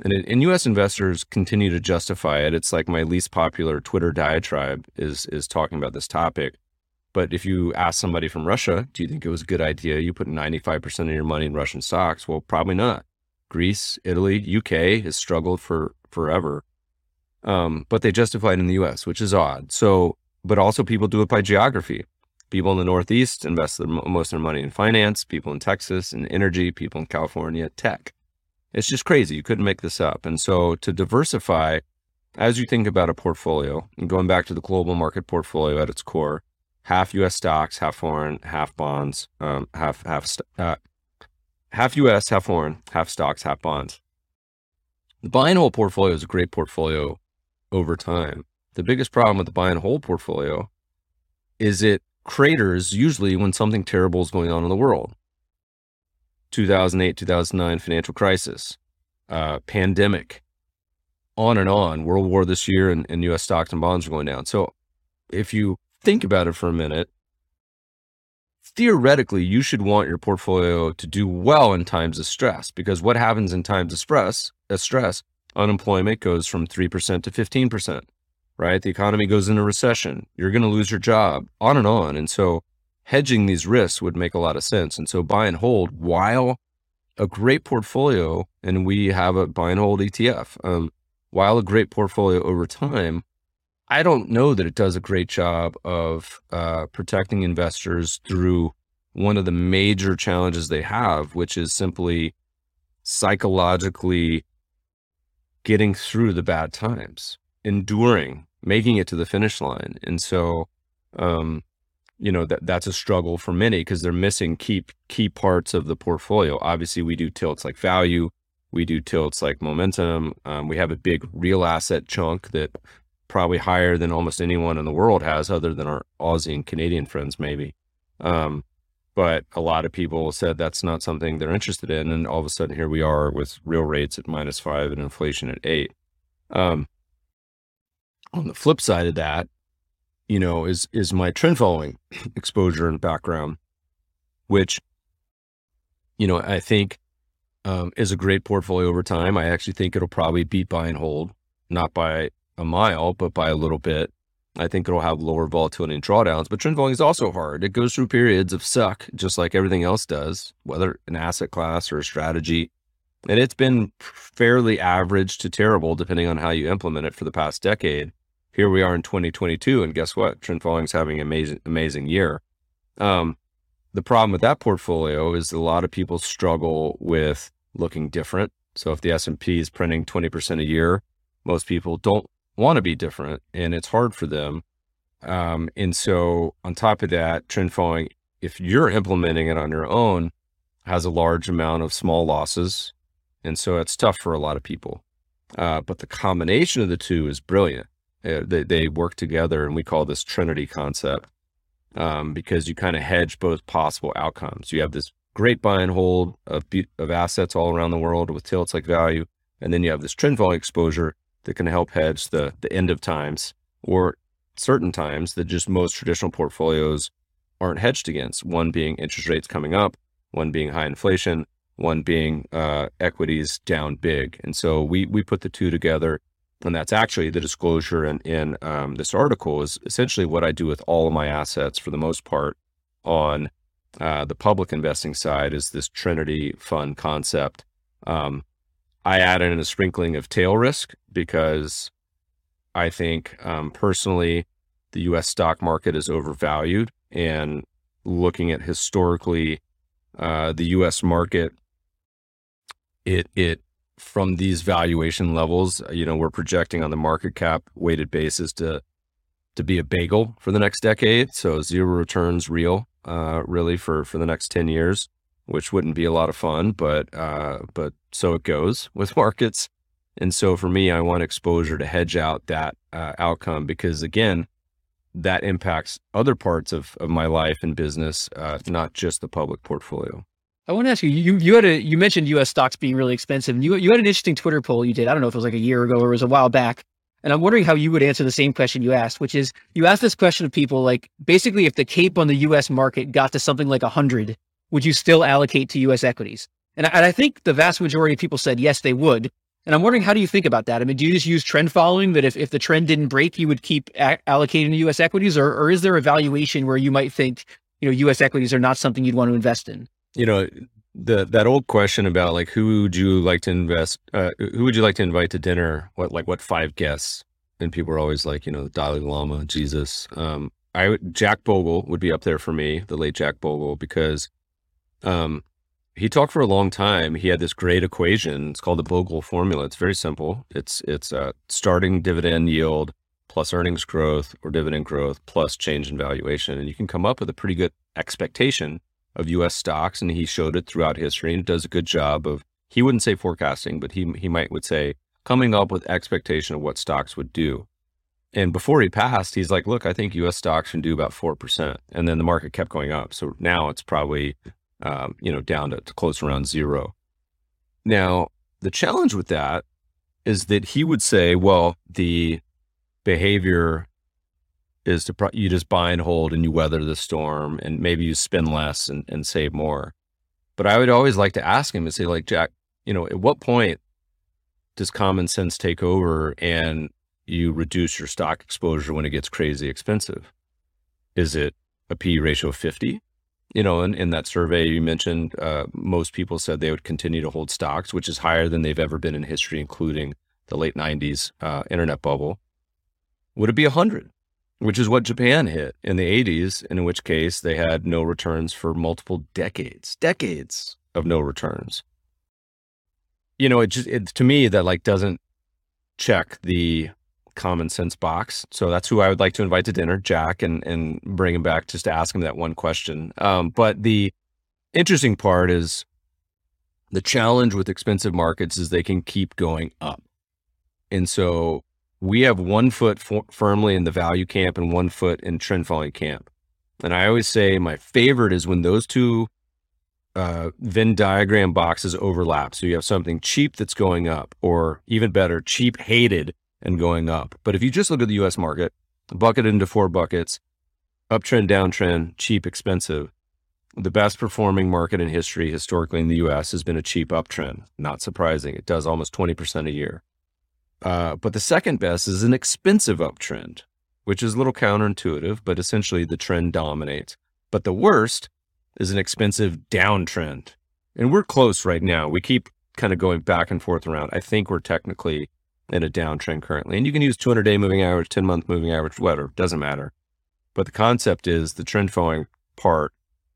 And, and U S investors continue to justify it. It's like my least popular Twitter diatribe is, is talking about this topic. But if you ask somebody from Russia, do you think it was a good idea you put ninety-five percent of your money in Russian stocks? Well, probably not. Greece, Italy, U K has struggled for forever. Um, but they justify it in the U S, which is odd. So, but also people do it by geography. People in the Northeast invest their, most of their money in finance, people in Texas in energy, people in California, tech. It's just crazy. You couldn't make this up. And so to diversify, as you think about a portfolio, and going back to the global market portfolio at its core, half U S stocks, half foreign, half bonds, um, half, half, uh, half U S, half foreign, half stocks, half bonds. The buy and hold portfolio is a great portfolio over time. The biggest problem with the buy and hold portfolio is it craters usually when something terrible is going on in the world. two thousand eight, two thousand nine financial crisis, uh, pandemic, on and on, World War this year, and, and U S stocks and bonds are going down. So if you think about it for a minute, theoretically, you should want your portfolio to do well in times of stress, because what happens in times of stress, of stress, unemployment goes from three percent to fifteen percent, right? The economy goes into recession. You're going to lose your job, on and on. And so hedging these risks would make a lot of sense. And so buy and hold, while a great portfolio, and we have a buy and hold E T F, um, while a great portfolio over time, I don't know that it does a great job of uh, protecting investors through one of the major challenges they have, which is simply psychologically getting through the bad times, enduring, making it to the finish line. And so, um, you know, that that's a struggle for many because they're missing key, key parts of the portfolio. Obviously, we do tilts like value. We do tilts like momentum. Um, we have a big real asset chunk that probably higher than almost anyone in the world has, other than our Aussie and Canadian friends, maybe. Um, but a lot of people said that's not something they're interested in. And all of a sudden here we are with real rates at minus five and inflation at eight. Um, on the flip side of that, you know, is, is my trend following exposure and background, which, you know, I think, um, is a great portfolio over time. I actually think it'll probably beat buy and hold, not by a mile, but by a little bit. I think it'll have lower volatility and drawdowns, but trend following is also hard. It goes through periods of suck, just like everything else does, whether an asset class or a strategy. And it's been fairly average to terrible, depending on how you implement it for the past decade. Here we are in twenty twenty-two. And guess what? Trend following is having an amazing, amazing year. Um, the problem with that portfolio is a lot of people struggle with looking different. So if the S and P is printing twenty percent a year, most people don't want to be different, and it's hard for them. Um, and so on top of that, trend following, if you're implementing it on your own, has a large amount of small losses. And so it's tough for a lot of people. Uh, but the combination of the two is brilliant. Uh, they, they work together, and we call this Trinity concept, um, because you kind of hedge both possible outcomes. You have this great buy and hold of, of assets all around the world with tilts like value. And then you have this trend following exposure that can help hedge the, the end of times or certain times that just most traditional portfolios aren't hedged against. One being interest rates coming up, one being high inflation, one being uh, equities down big. And so we we put the two together, and that's actually the disclosure in, in um, this article is essentially what I do with all of my assets for the most part on uh, the public investing side is this Trinity fund concept. Um, I add in a sprinkling of tail risk because I think, um, personally, the U S stock market is overvalued, and looking at historically, uh, the U S market, it, it, from these valuation levels, you know, we're projecting on the market cap weighted basis to, to be a bagel for the next decade. So zero returns real, uh, really for, for the next ten years, which wouldn't be a lot of fun, but, uh, but so it goes with markets. And so for me, I want exposure to hedge out that, uh, outcome, because again, that impacts other parts of, of my life and business, uh, not just the public portfolio. I want to ask you, you, you had a, you mentioned U S stocks being really expensive, and you, you had an interesting Twitter poll you did. I don't know if it was like a year ago or it was a while back. And I'm wondering how you would answer the same question you asked, which is you asked this question of people, like basically if the cape on the U S market got to something like a hundred, would you still allocate to U S equities? And I, and I think the vast majority of people said, yes, they would. And I'm wondering, how do you think about that? I mean, do you just use trend following that if, if the trend didn't break, you would keep a- allocating to U S equities, or, or is there a valuation where you might think, you know, U S equities are not something you'd want to invest in? You know, the, that old question about like, who would you like to invest, uh, who would you like to invite to dinner? What, like what five guests? And people are always like, you know, the Dalai Lama, Jesus. Um, I would, Jack Bogle would be up there for me, the late Jack Bogle, because, um, he talked for a long time. He had this great equation. It's called the Bogle formula. It's very simple. It's, it's uh starting dividend yield plus earnings growth or dividend growth plus change in valuation. And you can come up with a pretty good expectation of U S stocks. And he showed it throughout history, and it does a good job of, he wouldn't say forecasting, but he, he might would say coming up with expectation of what stocks would do. And before he passed, he's like, look, I think U S stocks can do about four percent. And then the market kept going up. So now it's probably, Um, you know, down to, to close around zero. Now, the challenge with that is that he would say, well, the behavior is to, pro- you just buy and hold and you weather the storm, and maybe you spend less and, and save more. But I would always like to ask him and say, like, Jack, you know, at what point does common sense take over and you reduce your stock exposure when it gets crazy expensive? Is it a P E ratio of fifty? You know, in, in that survey you mentioned, uh, most people said they would continue to hold stocks, which is higher than they've ever been in history, including the late nineties uh, internet bubble. Would it be a hundred, which is what Japan hit in the eighties, in which case they had no returns for multiple decades, decades of no returns. You know, it just, it, to me, that like doesn't check the common sense box. So that's who I would like to invite to dinner, Jack, and, and bring him back just to ask him that one question. Um, but the interesting part is the challenge with expensive markets is they can keep going up. And so we have one foot for, firmly in the value camp and one foot in trend following camp. And I always say my favorite is when those two uh, Venn diagram boxes overlap. So you have something cheap that's going up, or even better, cheap hated and going up. But if you just look at the U S market, bucket into four buckets: uptrend, downtrend, cheap, expensive. The best performing market in history historically in the U S has been a cheap uptrend. Not surprising. It does almost twenty percent a year. Uh, but the second best is an expensive uptrend, which is a little counterintuitive, but essentially the trend dominates. But the worst is an expensive downtrend. And we're close right now. We keep kind of going back and forth around. I think we're technically in a downtrend currently. And you can use two hundred day moving average, ten month moving average, whatever, doesn't matter. But the concept is the trend following part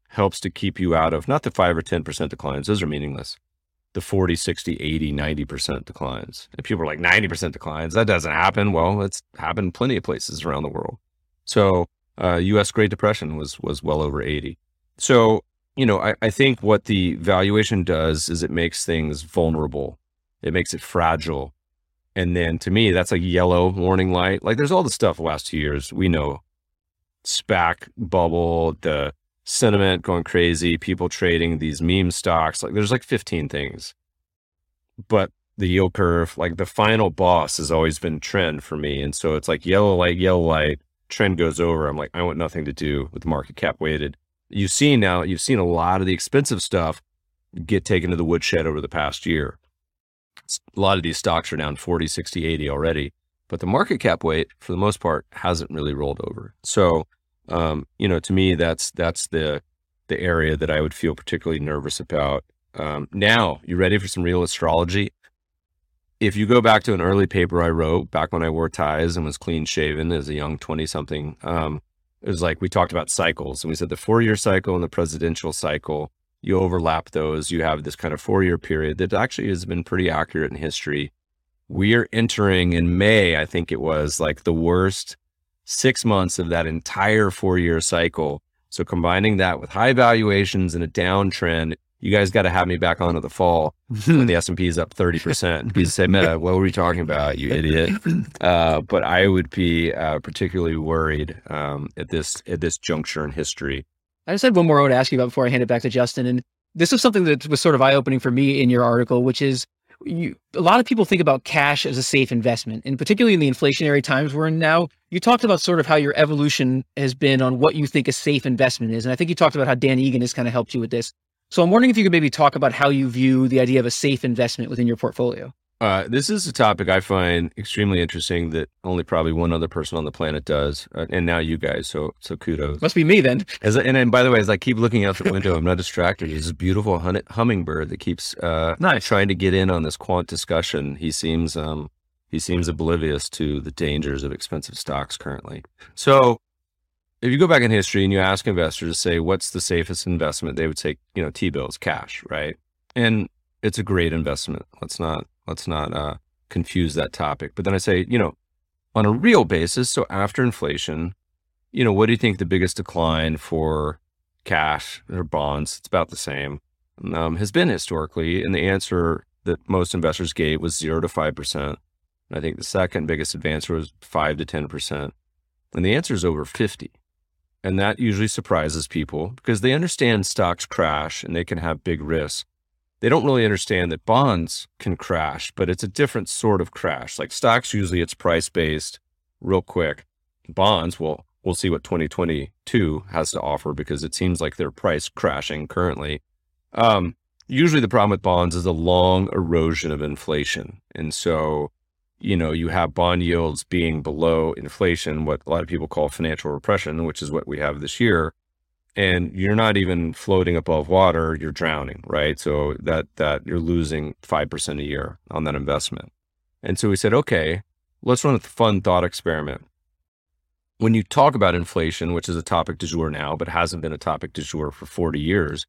helps to keep you out of not the five or ten percent declines. Those are meaningless. The forty, sixty, eighty, ninety percent declines. And people are like, ninety percent declines, that doesn't happen. Well, it's happened plenty of places around the world. So, uh, U S Great Depression was, was well over eighty. So, you know, I, I think what the valuation does is it makes things vulnerable. It makes it fragile. And then to me, that's a yellow warning light. Like there's all the stuff the last two years, we know, SPAC bubble, the sentiment going crazy, people trading these meme stocks. Like there's like fifteen things, but the yield curve, like the final boss has always been trend for me. And so it's like yellow light, yellow light, trend goes over. I'm like, I want nothing to do with the market cap weighted. You see now, you've seen a lot of the expensive stuff get taken to the woodshed over the past year. A lot of these stocks are down forty, sixty, eighty already, but the market cap weight for the most part hasn't really rolled over. So, um, you know, to me, that's, that's the, the area that I would feel particularly nervous about. Um, now you ready for some real astrology? if you go back to an early paper I wrote back when I wore ties and was clean shaven as a young twenty something, um, it was like, we talked about cycles and we said the four year cycle and the presidential cycle, you overlap those, you have this kind of four year period that actually has been pretty accurate in history. We are entering in May, I think it was like the worst six months of that entire four year cycle. So combining that with high valuations and a downtrend, you guys got to have me back on to the fall when the S and P is up thirty percent. People say, Meta, what were we talking about, you idiot? Uh, but I would be uh, particularly worried um, at this at this juncture in history. I just had one more I would ask you about before I hand it back to Justin. And this is something that was sort of eye-opening for me in your article, which is you, a lot of people think about cash as a safe investment. And particularly in the inflationary times we're in now, you talked about sort of how your evolution has been on what you think a safe investment is. And I think you talked about how Dan Egan has kind of helped you with this. So I'm wondering if you could maybe talk about how you view the idea of a safe investment within your portfolio. Uh, this is a topic I find extremely interesting that only probably one other person on the planet does. Uh, and now you guys, so so kudos. Must be me then. As I, and, and by the way, as I keep looking out the window, I'm not distracted. There's this beautiful hum- hummingbird that keeps uh, nice. trying to get in on this quant discussion. He seems um, he seems oblivious to the dangers of expensive stocks currently. So if you go back in history and you ask investors to say, what's the safest investment? They would say, you know, T-bills, cash, right? And it's a great investment. Let's not, let's not uh, confuse that topic. But then I say, you know, on a real basis, so after inflation, you know, what do you think the biggest decline for cash or bonds, it's about the same, um, has been historically? And the answer that most investors gave was zero to five percent. And I think the second biggest advance was five to ten percent. And the answer is over fifty. And that usually surprises people because they understand stocks crash and they can have big risks. They don't really understand that bonds can crash, but it's a different sort of crash. Like stocks, usually it's price-based real quick. Bonds, well, we'll see what twenty twenty-two has to offer because it seems like they're price crashing currently. Um, usually the problem with bonds is a long erosion of inflation. And so, you know, you have bond yields being below inflation, what a lot of people call financial repression, which is what we have this year. And you're not even floating above water, you're drowning, right? So that, that you're losing five percent a year on that investment. And so we said, okay, let's run a fun thought experiment. When you talk about inflation, which is a topic du jour now, but hasn't been a topic du jour for forty years,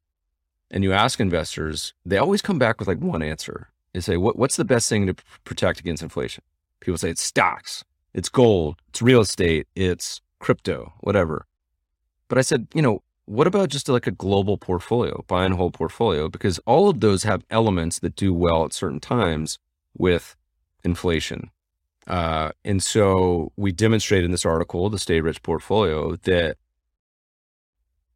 and you ask investors, they always come back with like one answer. They say, what, what's the best thing to protect against inflation? People say it's stocks, it's gold, it's real estate, it's crypto, whatever. But I said, you know, what about just like a global portfolio, buy and hold portfolio? Because all of those have elements that do well at certain times with inflation. Uh, and so we demonstrated in this article, the Stay Rich Portfolio, that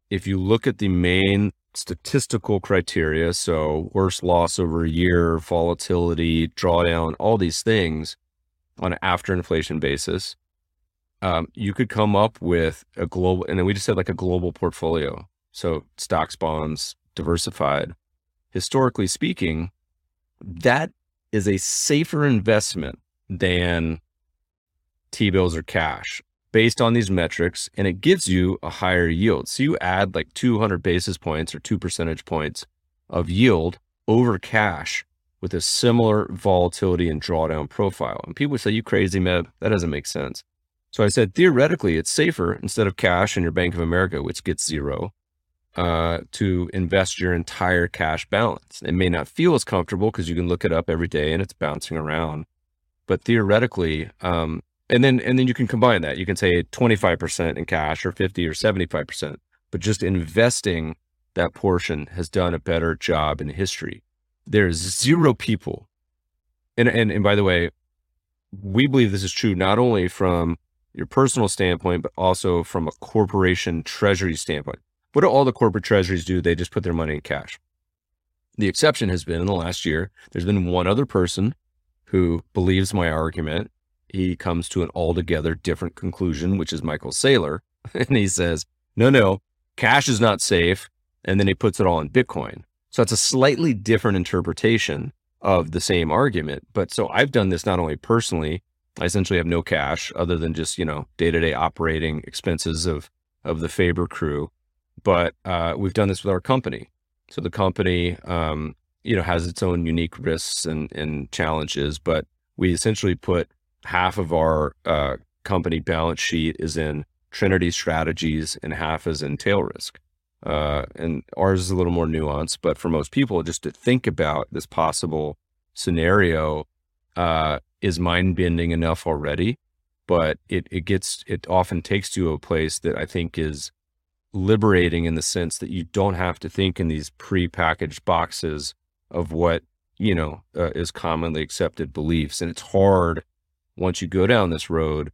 if you look at the main statistical criteria, so worst loss over a year, volatility, drawdown, all these things on an after inflation basis, um, you could come up with a global, and then we just said like a global portfolio. So stocks, bonds, diversified, historically speaking, that is a safer investment than T-bills or cash based on these metrics, and it gives you a higher yield. So you add like two hundred basis points or two percentage points of yield over cash with a similar volatility and drawdown profile. And people say, you crazy, Meb, that doesn't make sense. So I said, theoretically, it's safer instead of cash in your Bank of America, which gets zero, uh, to invest your entire cash balance. It may not feel as comfortable because you can look it up every day and it's bouncing around, but theoretically, um, And then, and then you can combine that. You can say twenty-five percent in cash or fifty or seventy-five percent, but just investing that portion has done a better job in history. There's zero people. And, and, and by the way, we believe this is true, not only from your personal standpoint, but also from a corporation treasury standpoint. What do all the corporate treasuries do? They just put their money in cash. The exception has been in the last year, there's been one other person who believes my argument. He comes to an altogether different conclusion, which is Michael Saylor. And he says, no, no, cash is not safe. And then he puts it all in Bitcoin. So it's a slightly different interpretation of the same argument. But so I've done this not only personally, I essentially have no cash other than just, you know, day-to-day operating expenses of, of the Faber crew. But uh, we've done this with our company. So the company um, you know, has its own unique risks and, and challenges, but we essentially put half of our uh, company balance sheet is in Trinity strategies and half is in tail risk. Uh, and ours is a little more nuanced, but for most people, just to think about this possible scenario uh, is mind-bending enough already, but it, it gets, it often takes you to a place that I think is liberating in the sense that you don't have to think in these pre-packaged boxes of what, you know, uh, is commonly accepted beliefs. And it's hard once you go down this road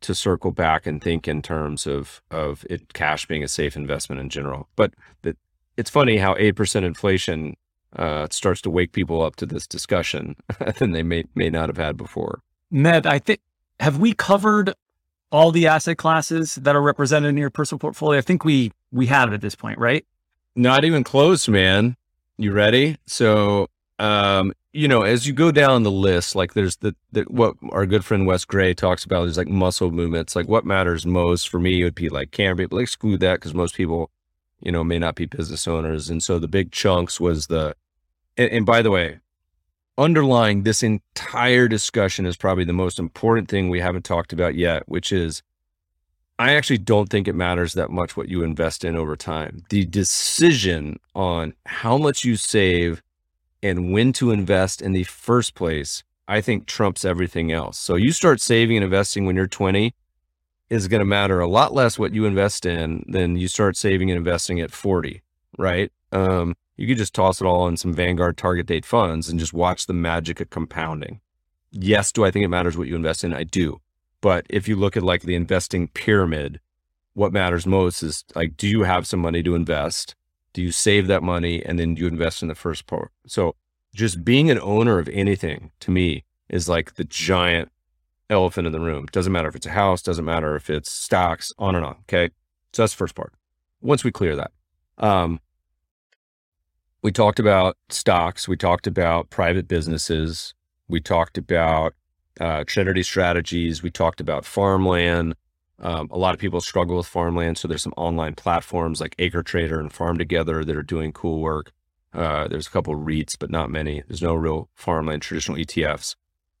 to circle back and think in terms of, of it, cash being a safe investment in general. But that it's funny how eight percent inflation uh, starts to wake people up to this discussion than they may, may not have had before. Meb, I think, have we covered all the asset classes that are represented in your personal portfolio? I think we, we have it at this point, right? Not even close, man. You ready? So, um, you know, as you go down the list, like there's the, the, what our good friend Wes Gray talks about is like muscle movements. Like what matters most for me would be like Cambria, but exclude that because most people, you know, may not be business owners. And so the big chunks was the, and, and by the way, underlying this entire discussion is probably the most important thing we haven't talked about yet, which is I actually don't think it matters that much what you invest in over time. The decision on how much you save and when to invest in the first place, I think trumps everything else. So you start saving and investing when you're twenty is going to matter a lot less what you invest in than you start saving and investing at forty, right? Um, you could just toss it all in some Vanguard target date funds and just watch the magic of compounding. Yes, do I think it matters what you invest in? I do. But if you look at like the investing pyramid, what matters most is like, do you have some money to invest? Do you save that money? And then do you invest in the first part? So just being an owner of anything to me is like the giant elephant in the room. Doesn't matter if it's a house, doesn't matter if it's stocks, on and on. Okay. So that's the first part. Once we clear that, um, we talked about stocks. We talked about private businesses. We talked about, uh, Trinity strategies. We talked about farmland. Um, a lot of people struggle with farmland. So there's some online platforms like Acre Trader and Farm Together that are doing cool work. Uh, there's a couple of REITs, but not many. There's no real farmland, traditional E T Fs.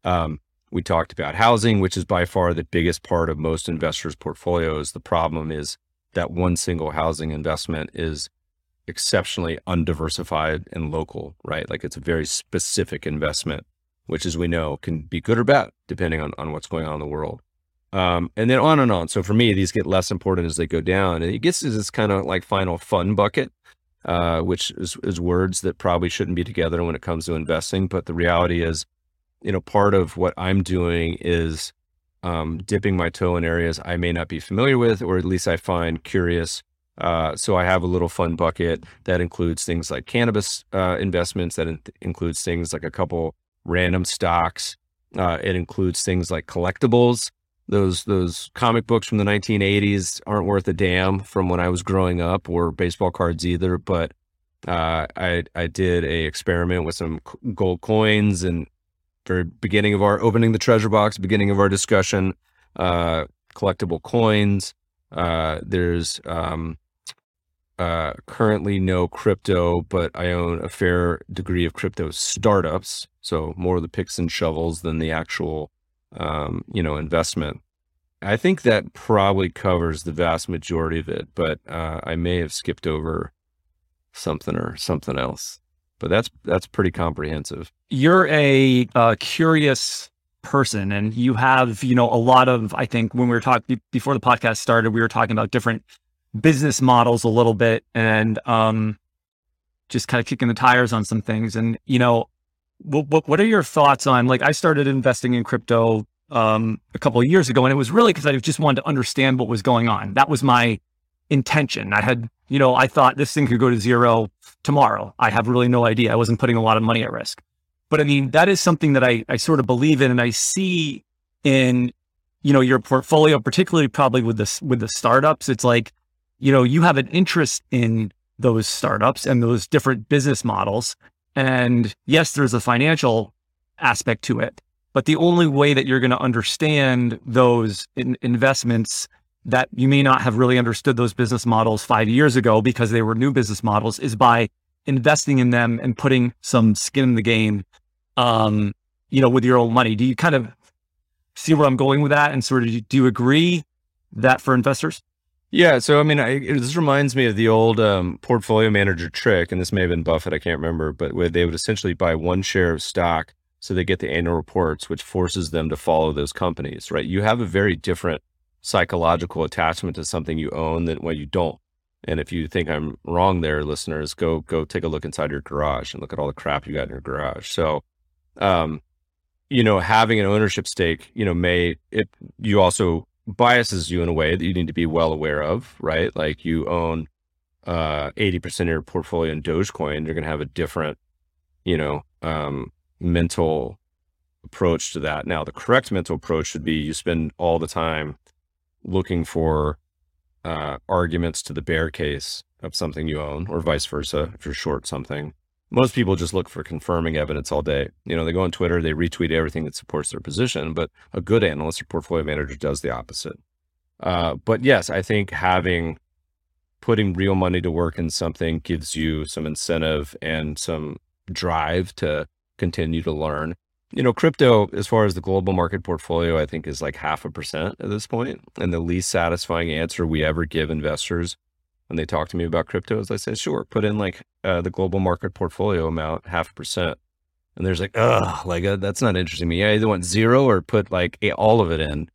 Um, we talked about housing, which is by far the biggest part of most investors' portfolios. The problem is that one single housing investment is exceptionally undiversified and local, right? Like it's a very specific investment, which as we know can be good or bad depending on, on what's going on in the world. Um, and then on and on. So for me, these get less important as they go down, and it gets to this kind of like final fun bucket, uh, which is, is words that probably shouldn't be together when it comes to investing. But the reality is, you know, part of what I'm doing is, um, dipping my toe in areas I may not be familiar with, or at least I find curious. Uh, so I have a little fun bucket that includes things like cannabis, uh, investments, that in- includes things like a couple random stocks. Uh, it includes things like collectibles. Those, those comic books from the nineteen eighties aren't worth a damn from when I was growing up, or baseball cards either. But, uh, I, I did a experiment with some gold coins, and very beginning of our opening the treasure box, beginning of our discussion, uh, collectible coins, uh, there's, um, uh, currently no crypto, but I own a fair degree of crypto startups. So more of the picks and shovels than the actual, um, you know, investment. I think that probably covers the vast majority of it, but, uh, I may have skipped over something or something else, but that's, that's pretty comprehensive. You're a, uh, curious person, and you have, you know, a lot of, I think when we were talking before the podcast started, we were talking about different business models a little bit, and, um, just kind of kicking the tires on some things. And, you know, What what are your thoughts on, like, I started investing in crypto, um, a couple of years ago, and it was really because I just wanted to understand what was going on. That was my intention. I had, you know, I thought this thing could go to zero tomorrow. I have really no idea. I wasn't putting a lot of money at risk, but I mean, that is something that I, I sort of believe in. And I see in, you know, your portfolio, particularly probably with this, with the startups, it's like, you know, you have an interest in those startups and those different business models. And yes, there's a financial aspect to it, but the only way that you're going to understand those in investments that you may not have really understood those business models five years ago because they were new business models is by investing in them and putting some skin in the game, um, you know, with your own money? Do you kind of see where I'm going with that? And sort of, do you, do you agree that for investors? Yeah. So, I mean, I, it, this reminds me of the old um, portfolio manager trick, and this may have been Buffett, I can't remember, but where they would essentially buy one share of stock so they get the annual reports, which forces them to follow those companies, right? You have a very different psychological attachment to something you own than what you don't. And if you think I'm wrong there, listeners, go, go take a look inside your garage and look at all the crap you got in your garage. So, um, you know, having an ownership stake, you know, may it, you also biases you in a way that you need to be well aware of, right? Like you own, uh, eighty percent of your portfolio in Dogecoin, you're going to have a different, you know, um, mental approach to that. Now, the correct mental approach should be you spend all the time looking for uh, arguments to the bear case of something you own, or vice versa. If you're short something, most people just look for confirming evidence all day. You know, they go on Twitter, they retweet everything that supports their position, but a good analyst or portfolio manager does the opposite. Uh, but yes, I think having, putting real money to work in something gives you some incentive and some drive to continue to learn. You know, crypto, as far as the global market portfolio, I think is like half a percent at this point. And the least satisfying answer we ever give investors when they talk to me about crypto is I say, sure, put in like uh, the global market portfolio amount, half a percent. And there's like, oh, like uh, that's not interesting to me. I either want zero or put like all of it in.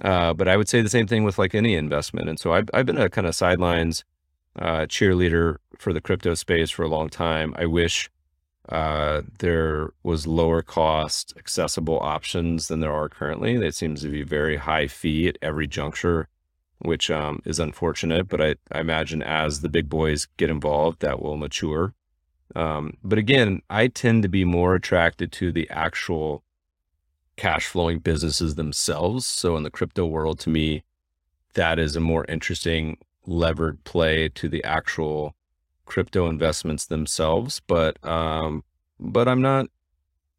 Uh, but I would say the same thing with like any investment. And so I've, I've been a kind of sidelines uh, cheerleader for the crypto space for a long time. I wish Uh, there was lower cost accessible options than there are currently. That seems to be very high fee at every juncture, which, um, is unfortunate, but I, I imagine as the big boys get involved, that will mature. Um, but again, I tend to be more attracted to the actual cash flowing businesses themselves. So in the crypto world, to me, that is a more interesting levered play to the actual crypto investments themselves, but, um, but I'm not,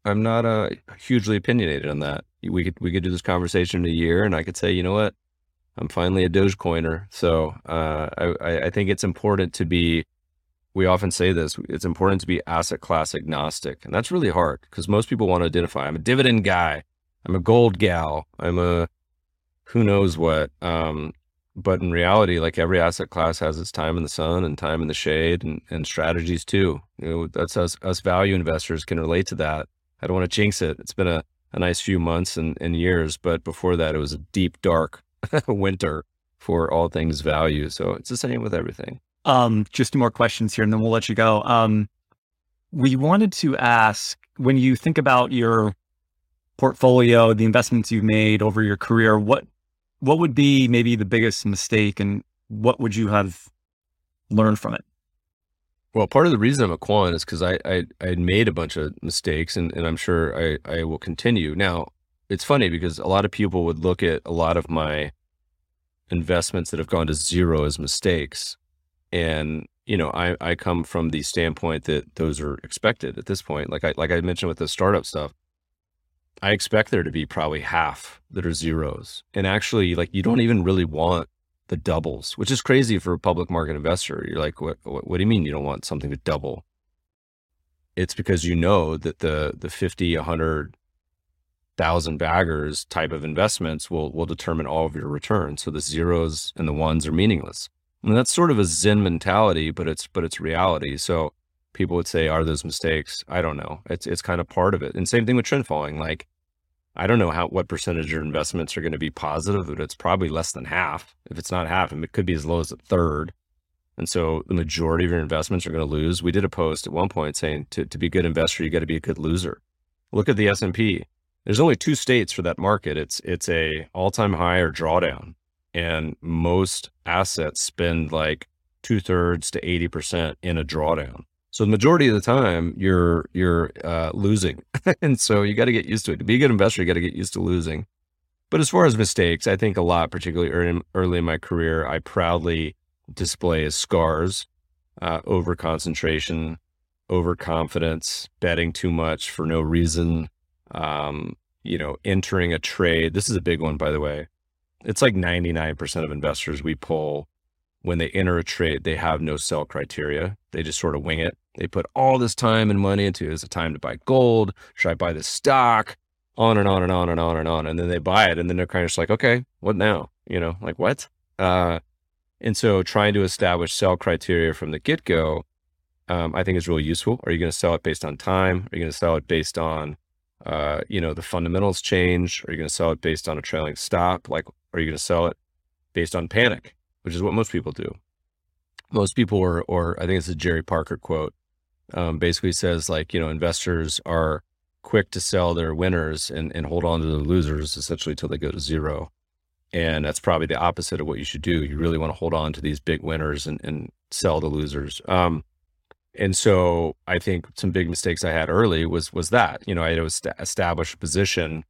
I'm not, uh, hugely opinionated on that. We could, we could do this conversation in a year and I could say, you know what, I'm finally a Dogecoiner. So, uh, I, I think it's important to be, we often say this, it's important to be asset class agnostic. And that's really hard because most people want to identify, I'm a dividend guy, I'm a gold gal, I'm a, who knows what, um, but in reality, like every asset class has its time in the sun and time in the shade and, and strategies too. You know, that's us, us value investors can relate to that. I don't want to jinx it. It's been a, a nice few months and, and years, but before that it was a deep, dark winter for all things value. So it's the same with everything. Um, just two more questions here and then we'll let you go. Um, we wanted to ask, when you think about your portfolio, the investments you've made over your career, what, What would be maybe the biggest mistake and what would you have learned from it? Well, part of the reason I'm a quant is because I, I, I made a bunch of mistakes and, and I'm sure I, I will continue. Now, it's funny because a lot of people would look at a lot of my investments that have gone to zero as mistakes. And, you know, I, I come from the standpoint that those are expected at this point. Like I, like I mentioned with the startup stuff, I expect there to be probably half that are zeros. And actually, like, you don't even really want the doubles, which is crazy for a public market investor. You're like, what, what, what do you mean you don't want something to double? It's because you know that the, the fifty, a hundred thousand baggers type of investments will, will determine all of your returns. So the zeros and the ones are meaningless. And that's sort of a Zen mentality, but it's, but it's reality. So people would say, are those mistakes? I don't know. It's, it's kind of part of it. And same thing with trend following. Like, I don't know how, what percentage of your investments are going to be positive, but it's probably less than half. If it's not half, and it could be as low as a third. And so the majority of your investments are going to lose. We did a post at one point saying to, to be a good investor, you got to be a good loser. Look at the S and P. There's only two states for that market. It's, it's a all-time high or drawdown. And most assets spend like two thirds to eighty percent in a drawdown. So the majority of the time you're, you're, uh, losing. And so you got to get used to it. To be a good investor, you got to get used to losing. But as far as mistakes, I think a lot, particularly early, early in my career, I proudly display as scars, uh, over concentration, overconfidence, betting too much for no reason. Um, you know, entering a trade. This is a big one, by the way. It's like ninety-nine percent of investors we pull when they enter a trade, they have no sell criteria. They just sort of wing it. They put all this time and money into it. Is it time to buy gold? Should I buy this stock? On and on and on and on and on. And then they buy it. And then they're kind of just like, okay, what now? You know, like what? Uh, and so trying to establish sell criteria from the get-go, um, I think is really useful. Are you going to sell it based on time? Are you going to sell it based on, uh, you know, the fundamentals change? Are you going to sell it based on a trailing stop? Like, are you going to sell it based on panic, which is what most people do? Most people are, or I think it's a Jerry Parker quote, um, basically says like, you know, investors are quick to sell their winners and, and hold on to the losers essentially till they go to zero. And that's probably the opposite of what you should do. You really want to hold on to these big winners and, and sell the losers. Um, and so I think some big mistakes I had early was, was that, you know, I had to establish a position.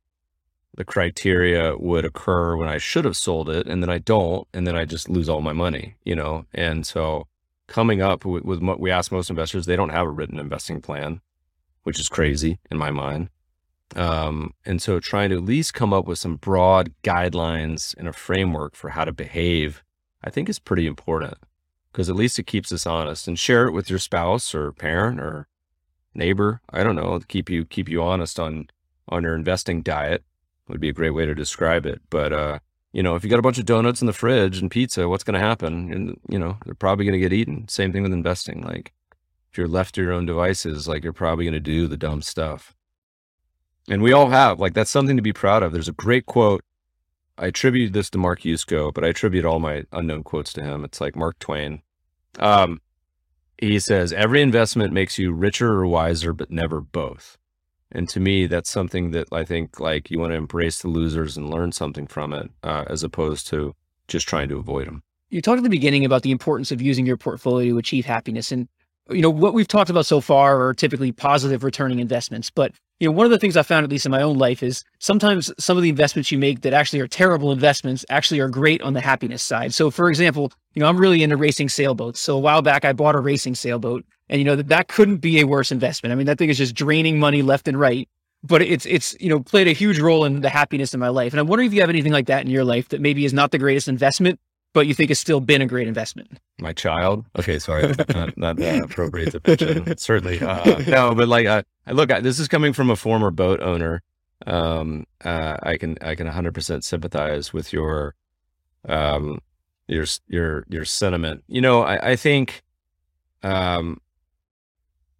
The criteria would occur when I should have sold it, and then I don't, and then I just lose all my money, you know? And so coming up with, with what we ask most investors, they don't have a written investing plan, which is crazy in my mind. Um, and so trying to at least come up with some broad guidelines and a framework for how to behave, I think is pretty important, because at least it keeps us honest. And share it with your spouse or parent or neighbor. I don't know, to keep you, keep you honest on, on your investing diet would be a great way to describe it. But, uh, you know, if you got a bunch of donuts in the fridge and pizza, what's going to happen? And, you know, they're probably going to get eaten. Same thing with investing. Like if you're left to your own devices, like you're probably going to do the dumb stuff. And we all have, like, that's something to be proud of. There's a great quote. I attribute this to Mark Yusko, but I attribute all my unknown quotes to him. It's like Mark Twain. Um, he says, every investment makes you richer or wiser, but never both. And to me, that's something that I think, like, you want to embrace the losers and learn something from it, uh, as opposed to just trying to avoid them. You talked at the beginning about the importance of using your portfolio to achieve happiness. And, you know, what we've talked about so far are typically positive returning investments. But, you know, one of the things I found, at least in my own life, is sometimes some of the investments you make that actually are terrible investments actually are great on the happiness side. So, for example, you know, I'm really into racing sailboats. So a while back, I bought a racing sailboat. And you know, that that couldn't be a worse investment. I mean, that thing is just draining money left and right, but it's, it's, you know, played a huge role in the happiness in my life. And I'm wondering if you have anything like that in your life that maybe is not the greatest investment, but you think has still been a great investment. My child. Okay. Sorry. not, not that appropriate to mention. Certainly. Uh, no, but like, uh, look, I, this is coming from a former boat owner. Um, uh, I can, I can a hundred percent sympathize with your, um, your, your, your sentiment. You know, I, I think, um,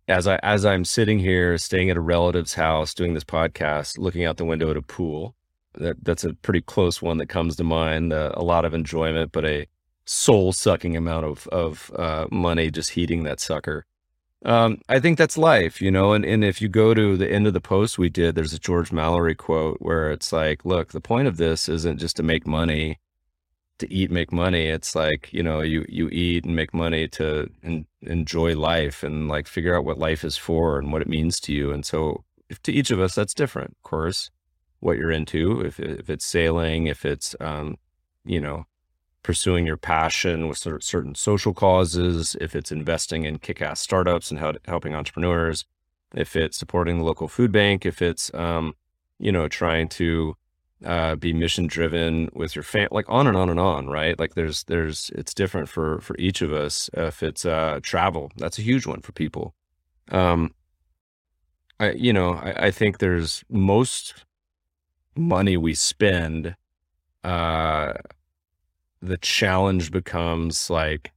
As I, as I'm sitting here, staying at a relative's house, doing this podcast, looking out the window at a pool, that that's a pretty close one that comes to mind. Uh, a lot of enjoyment, but a soul sucking amount of, of, uh, money just heating that sucker. Um, I think that's life, you know, and, and if you go to the end of the post we did, there's a George Mallory quote where it's like, look, the point of this isn't just to make money, to eat, make money. It's like, you know, you, you eat and make money to en- enjoy life and like figure out what life is for and what it means to you. And so if to each of us, that's different, of course, what you're into, if, if it's sailing, if it's, um, you know, pursuing your passion with cer- certain social causes, if it's investing in kick-ass startups and help- helping entrepreneurs, if it's supporting the local food bank, if it's, um, you know, trying to, uh, be mission driven with your family, like on and on and on, right? Like there's, there's, it's different for, for each of us. If it's, uh, travel, that's a huge one for people. Um, I, you know, I, I think there's most money we spend, uh, the challenge becomes like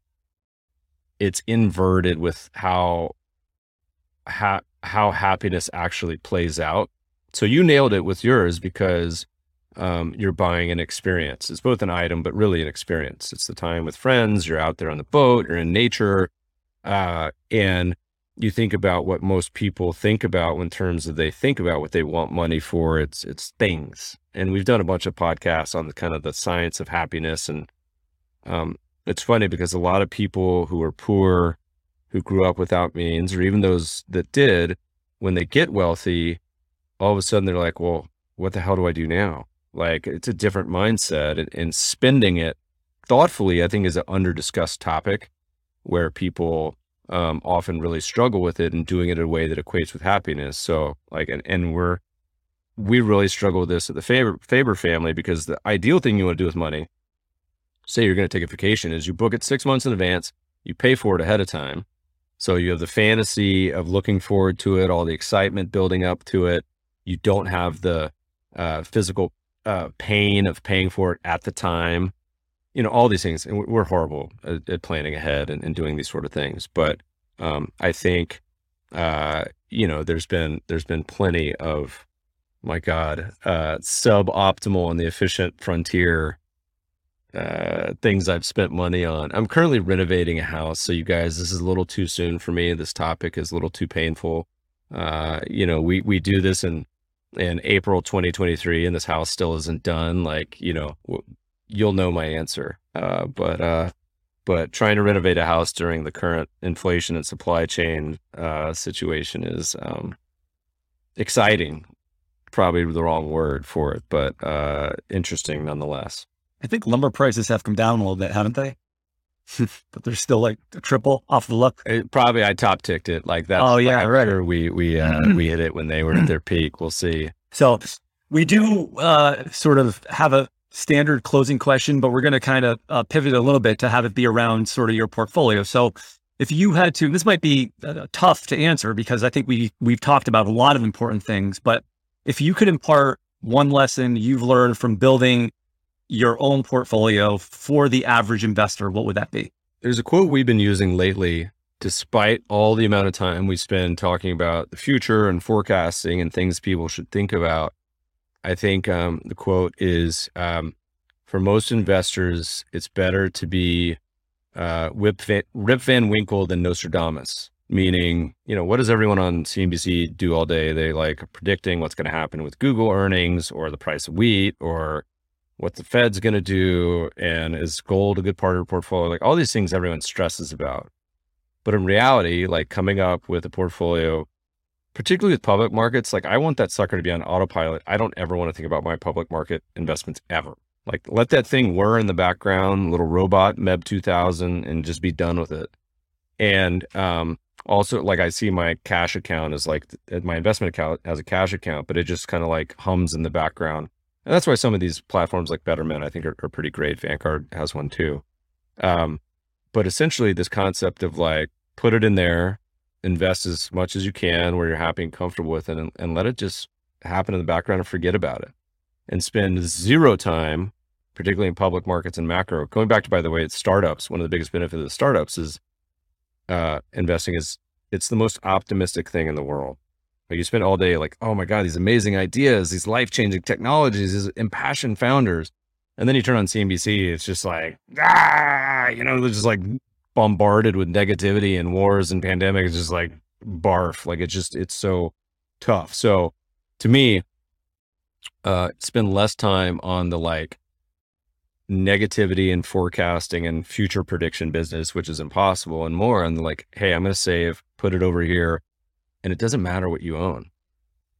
it's inverted with how, how, how happiness actually plays out. So you nailed it with yours because, Um, you're buying an experience. It's both an item, but really an experience. It's the time with friends. You're out there on the boat, you're in nature. Uh, and you think about what most people think about in terms of, they think about what they want money for. It's, it's things. And we've done a bunch of podcasts on the kind of the science of happiness. And, um, it's funny because a lot of people who are poor, who grew up without means, or even those that did, when they get wealthy, all of a sudden they're like, well, what the hell do I do now? Like it's a different mindset, and, and spending it thoughtfully, I think, is an under-discussed topic where people, um, often really struggle with it and doing it in a way that equates with happiness. So like, and, and we're, we really struggle with this at the Faber, Faber family, because the ideal thing you want to do with money say you're going to take a vacation is you book it six months in advance, you pay for it ahead of time. So you have the fantasy of looking forward to it, all the excitement building up to it. You don't have the uh, physical uh, pain of paying for it at the time, you know, all these things. And we're horrible at, at planning ahead and, and doing these sort of things. But um, I think, uh, you know, there's been, there's been plenty of, my God, uh, suboptimal and the efficient frontier Uh, things I've spent money on. I'm currently renovating a house. So you guys, this is a little too soon for me. This topic is a little too painful. Uh, you know, we, we do this in, in April twenty twenty-three and this house still isn't done. Like, you know, w- you'll know my answer. Uh, but, uh, but trying to renovate a house during the current inflation and supply chain, uh, situation is, um, exciting, probably the wrong word for it, but, uh, interesting nonetheless. I think lumber prices have come down a little bit, haven't they? But they're still like a triple off the look. It, probably I top ticked it like that. Oh yeah, like, right. Sure we we uh, we hit it when they were at their peak. We'll see. So we do uh, sort of have a standard closing question, but we're going to kind of uh, pivot a little bit to have it be around sort of your portfolio. So if you had to, this might be uh, tough to answer because I think we we've talked about a lot of important things. But if you could impart one lesson you've learned from building your own portfolio for the average investor, what would that be? There's a quote we've been using lately, despite all the amount of time we spend talking about the future and forecasting and things people should think about. I think um, the quote is, um, for most investors, it's better to be uh, Rip Van, Rip Van Winkle than Nostradamus. Meaning, you know, what does everyone on C N B C do all day? They like predicting what's going to happen with Google earnings or the price of wheat or what the Fed's going to do, and is gold a good part of your portfolio? Like all these things everyone stresses about. But in reality, like coming up with a portfolio, particularly with public markets, like I want that sucker to be on autopilot. I don't ever want to think about my public market investments ever. Like let that thing whir in the background, little robot Meb two thousand, and just be done with it. And um, also like I see my cash account is like, my investment account has a cash account, but it just kind of like hums in the background. And that's why some of these platforms like Betterment, I think are, are pretty great. Vanguard has one too. Um, but essentially this concept of like, put it in there, invest as much as you can where you're happy and comfortable with it and, and let it just happen in the background and forget about it and spend zero time, particularly in public markets and macro. Going back to, by the way, it's startups. One of the biggest benefits of startups is uh, investing is it's the most optimistic thing in the world. Like you spend all day like, oh my God, these amazing ideas, these life-changing technologies, these impassioned founders. And then you turn on C N B C, it's just like, ah, you know, they're just like bombarded with negativity and wars and pandemics. It's just like barf. Like it's just, it's so tough. So to me, uh, spend less time on the like negativity and forecasting and future prediction business, which is impossible, and more on the like, hey, I'm going to save, put it over here. And it doesn't matter what you own.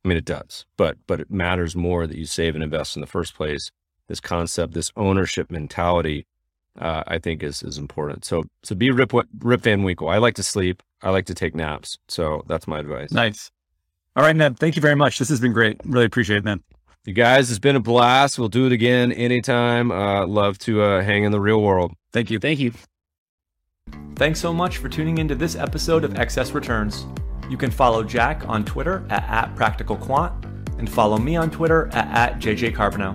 I mean, it does, but, but it matters more that you save and invest in the first place. This concept, this ownership mentality, uh, I think is, is important. So, so be Rip, Rip Van Winkle. I like to sleep. I like to take naps. So that's my advice. Nice. All right, Meb, thank you very much. This has been great. Really appreciate it, man. You guys, it's been a blast. We'll do it again anytime. Uh, love to, uh, hang in the real world. Thank you. Thank you. Thanks so much for tuning into this episode of Excess Returns. You can follow Jack on Twitter at, at PracticalQuant and follow me on Twitter at, at J J Carbineau.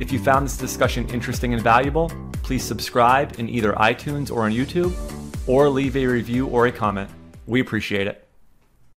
If you found this discussion interesting and valuable, please subscribe in either iTunes or on YouTube, or leave a review or a comment. We appreciate it.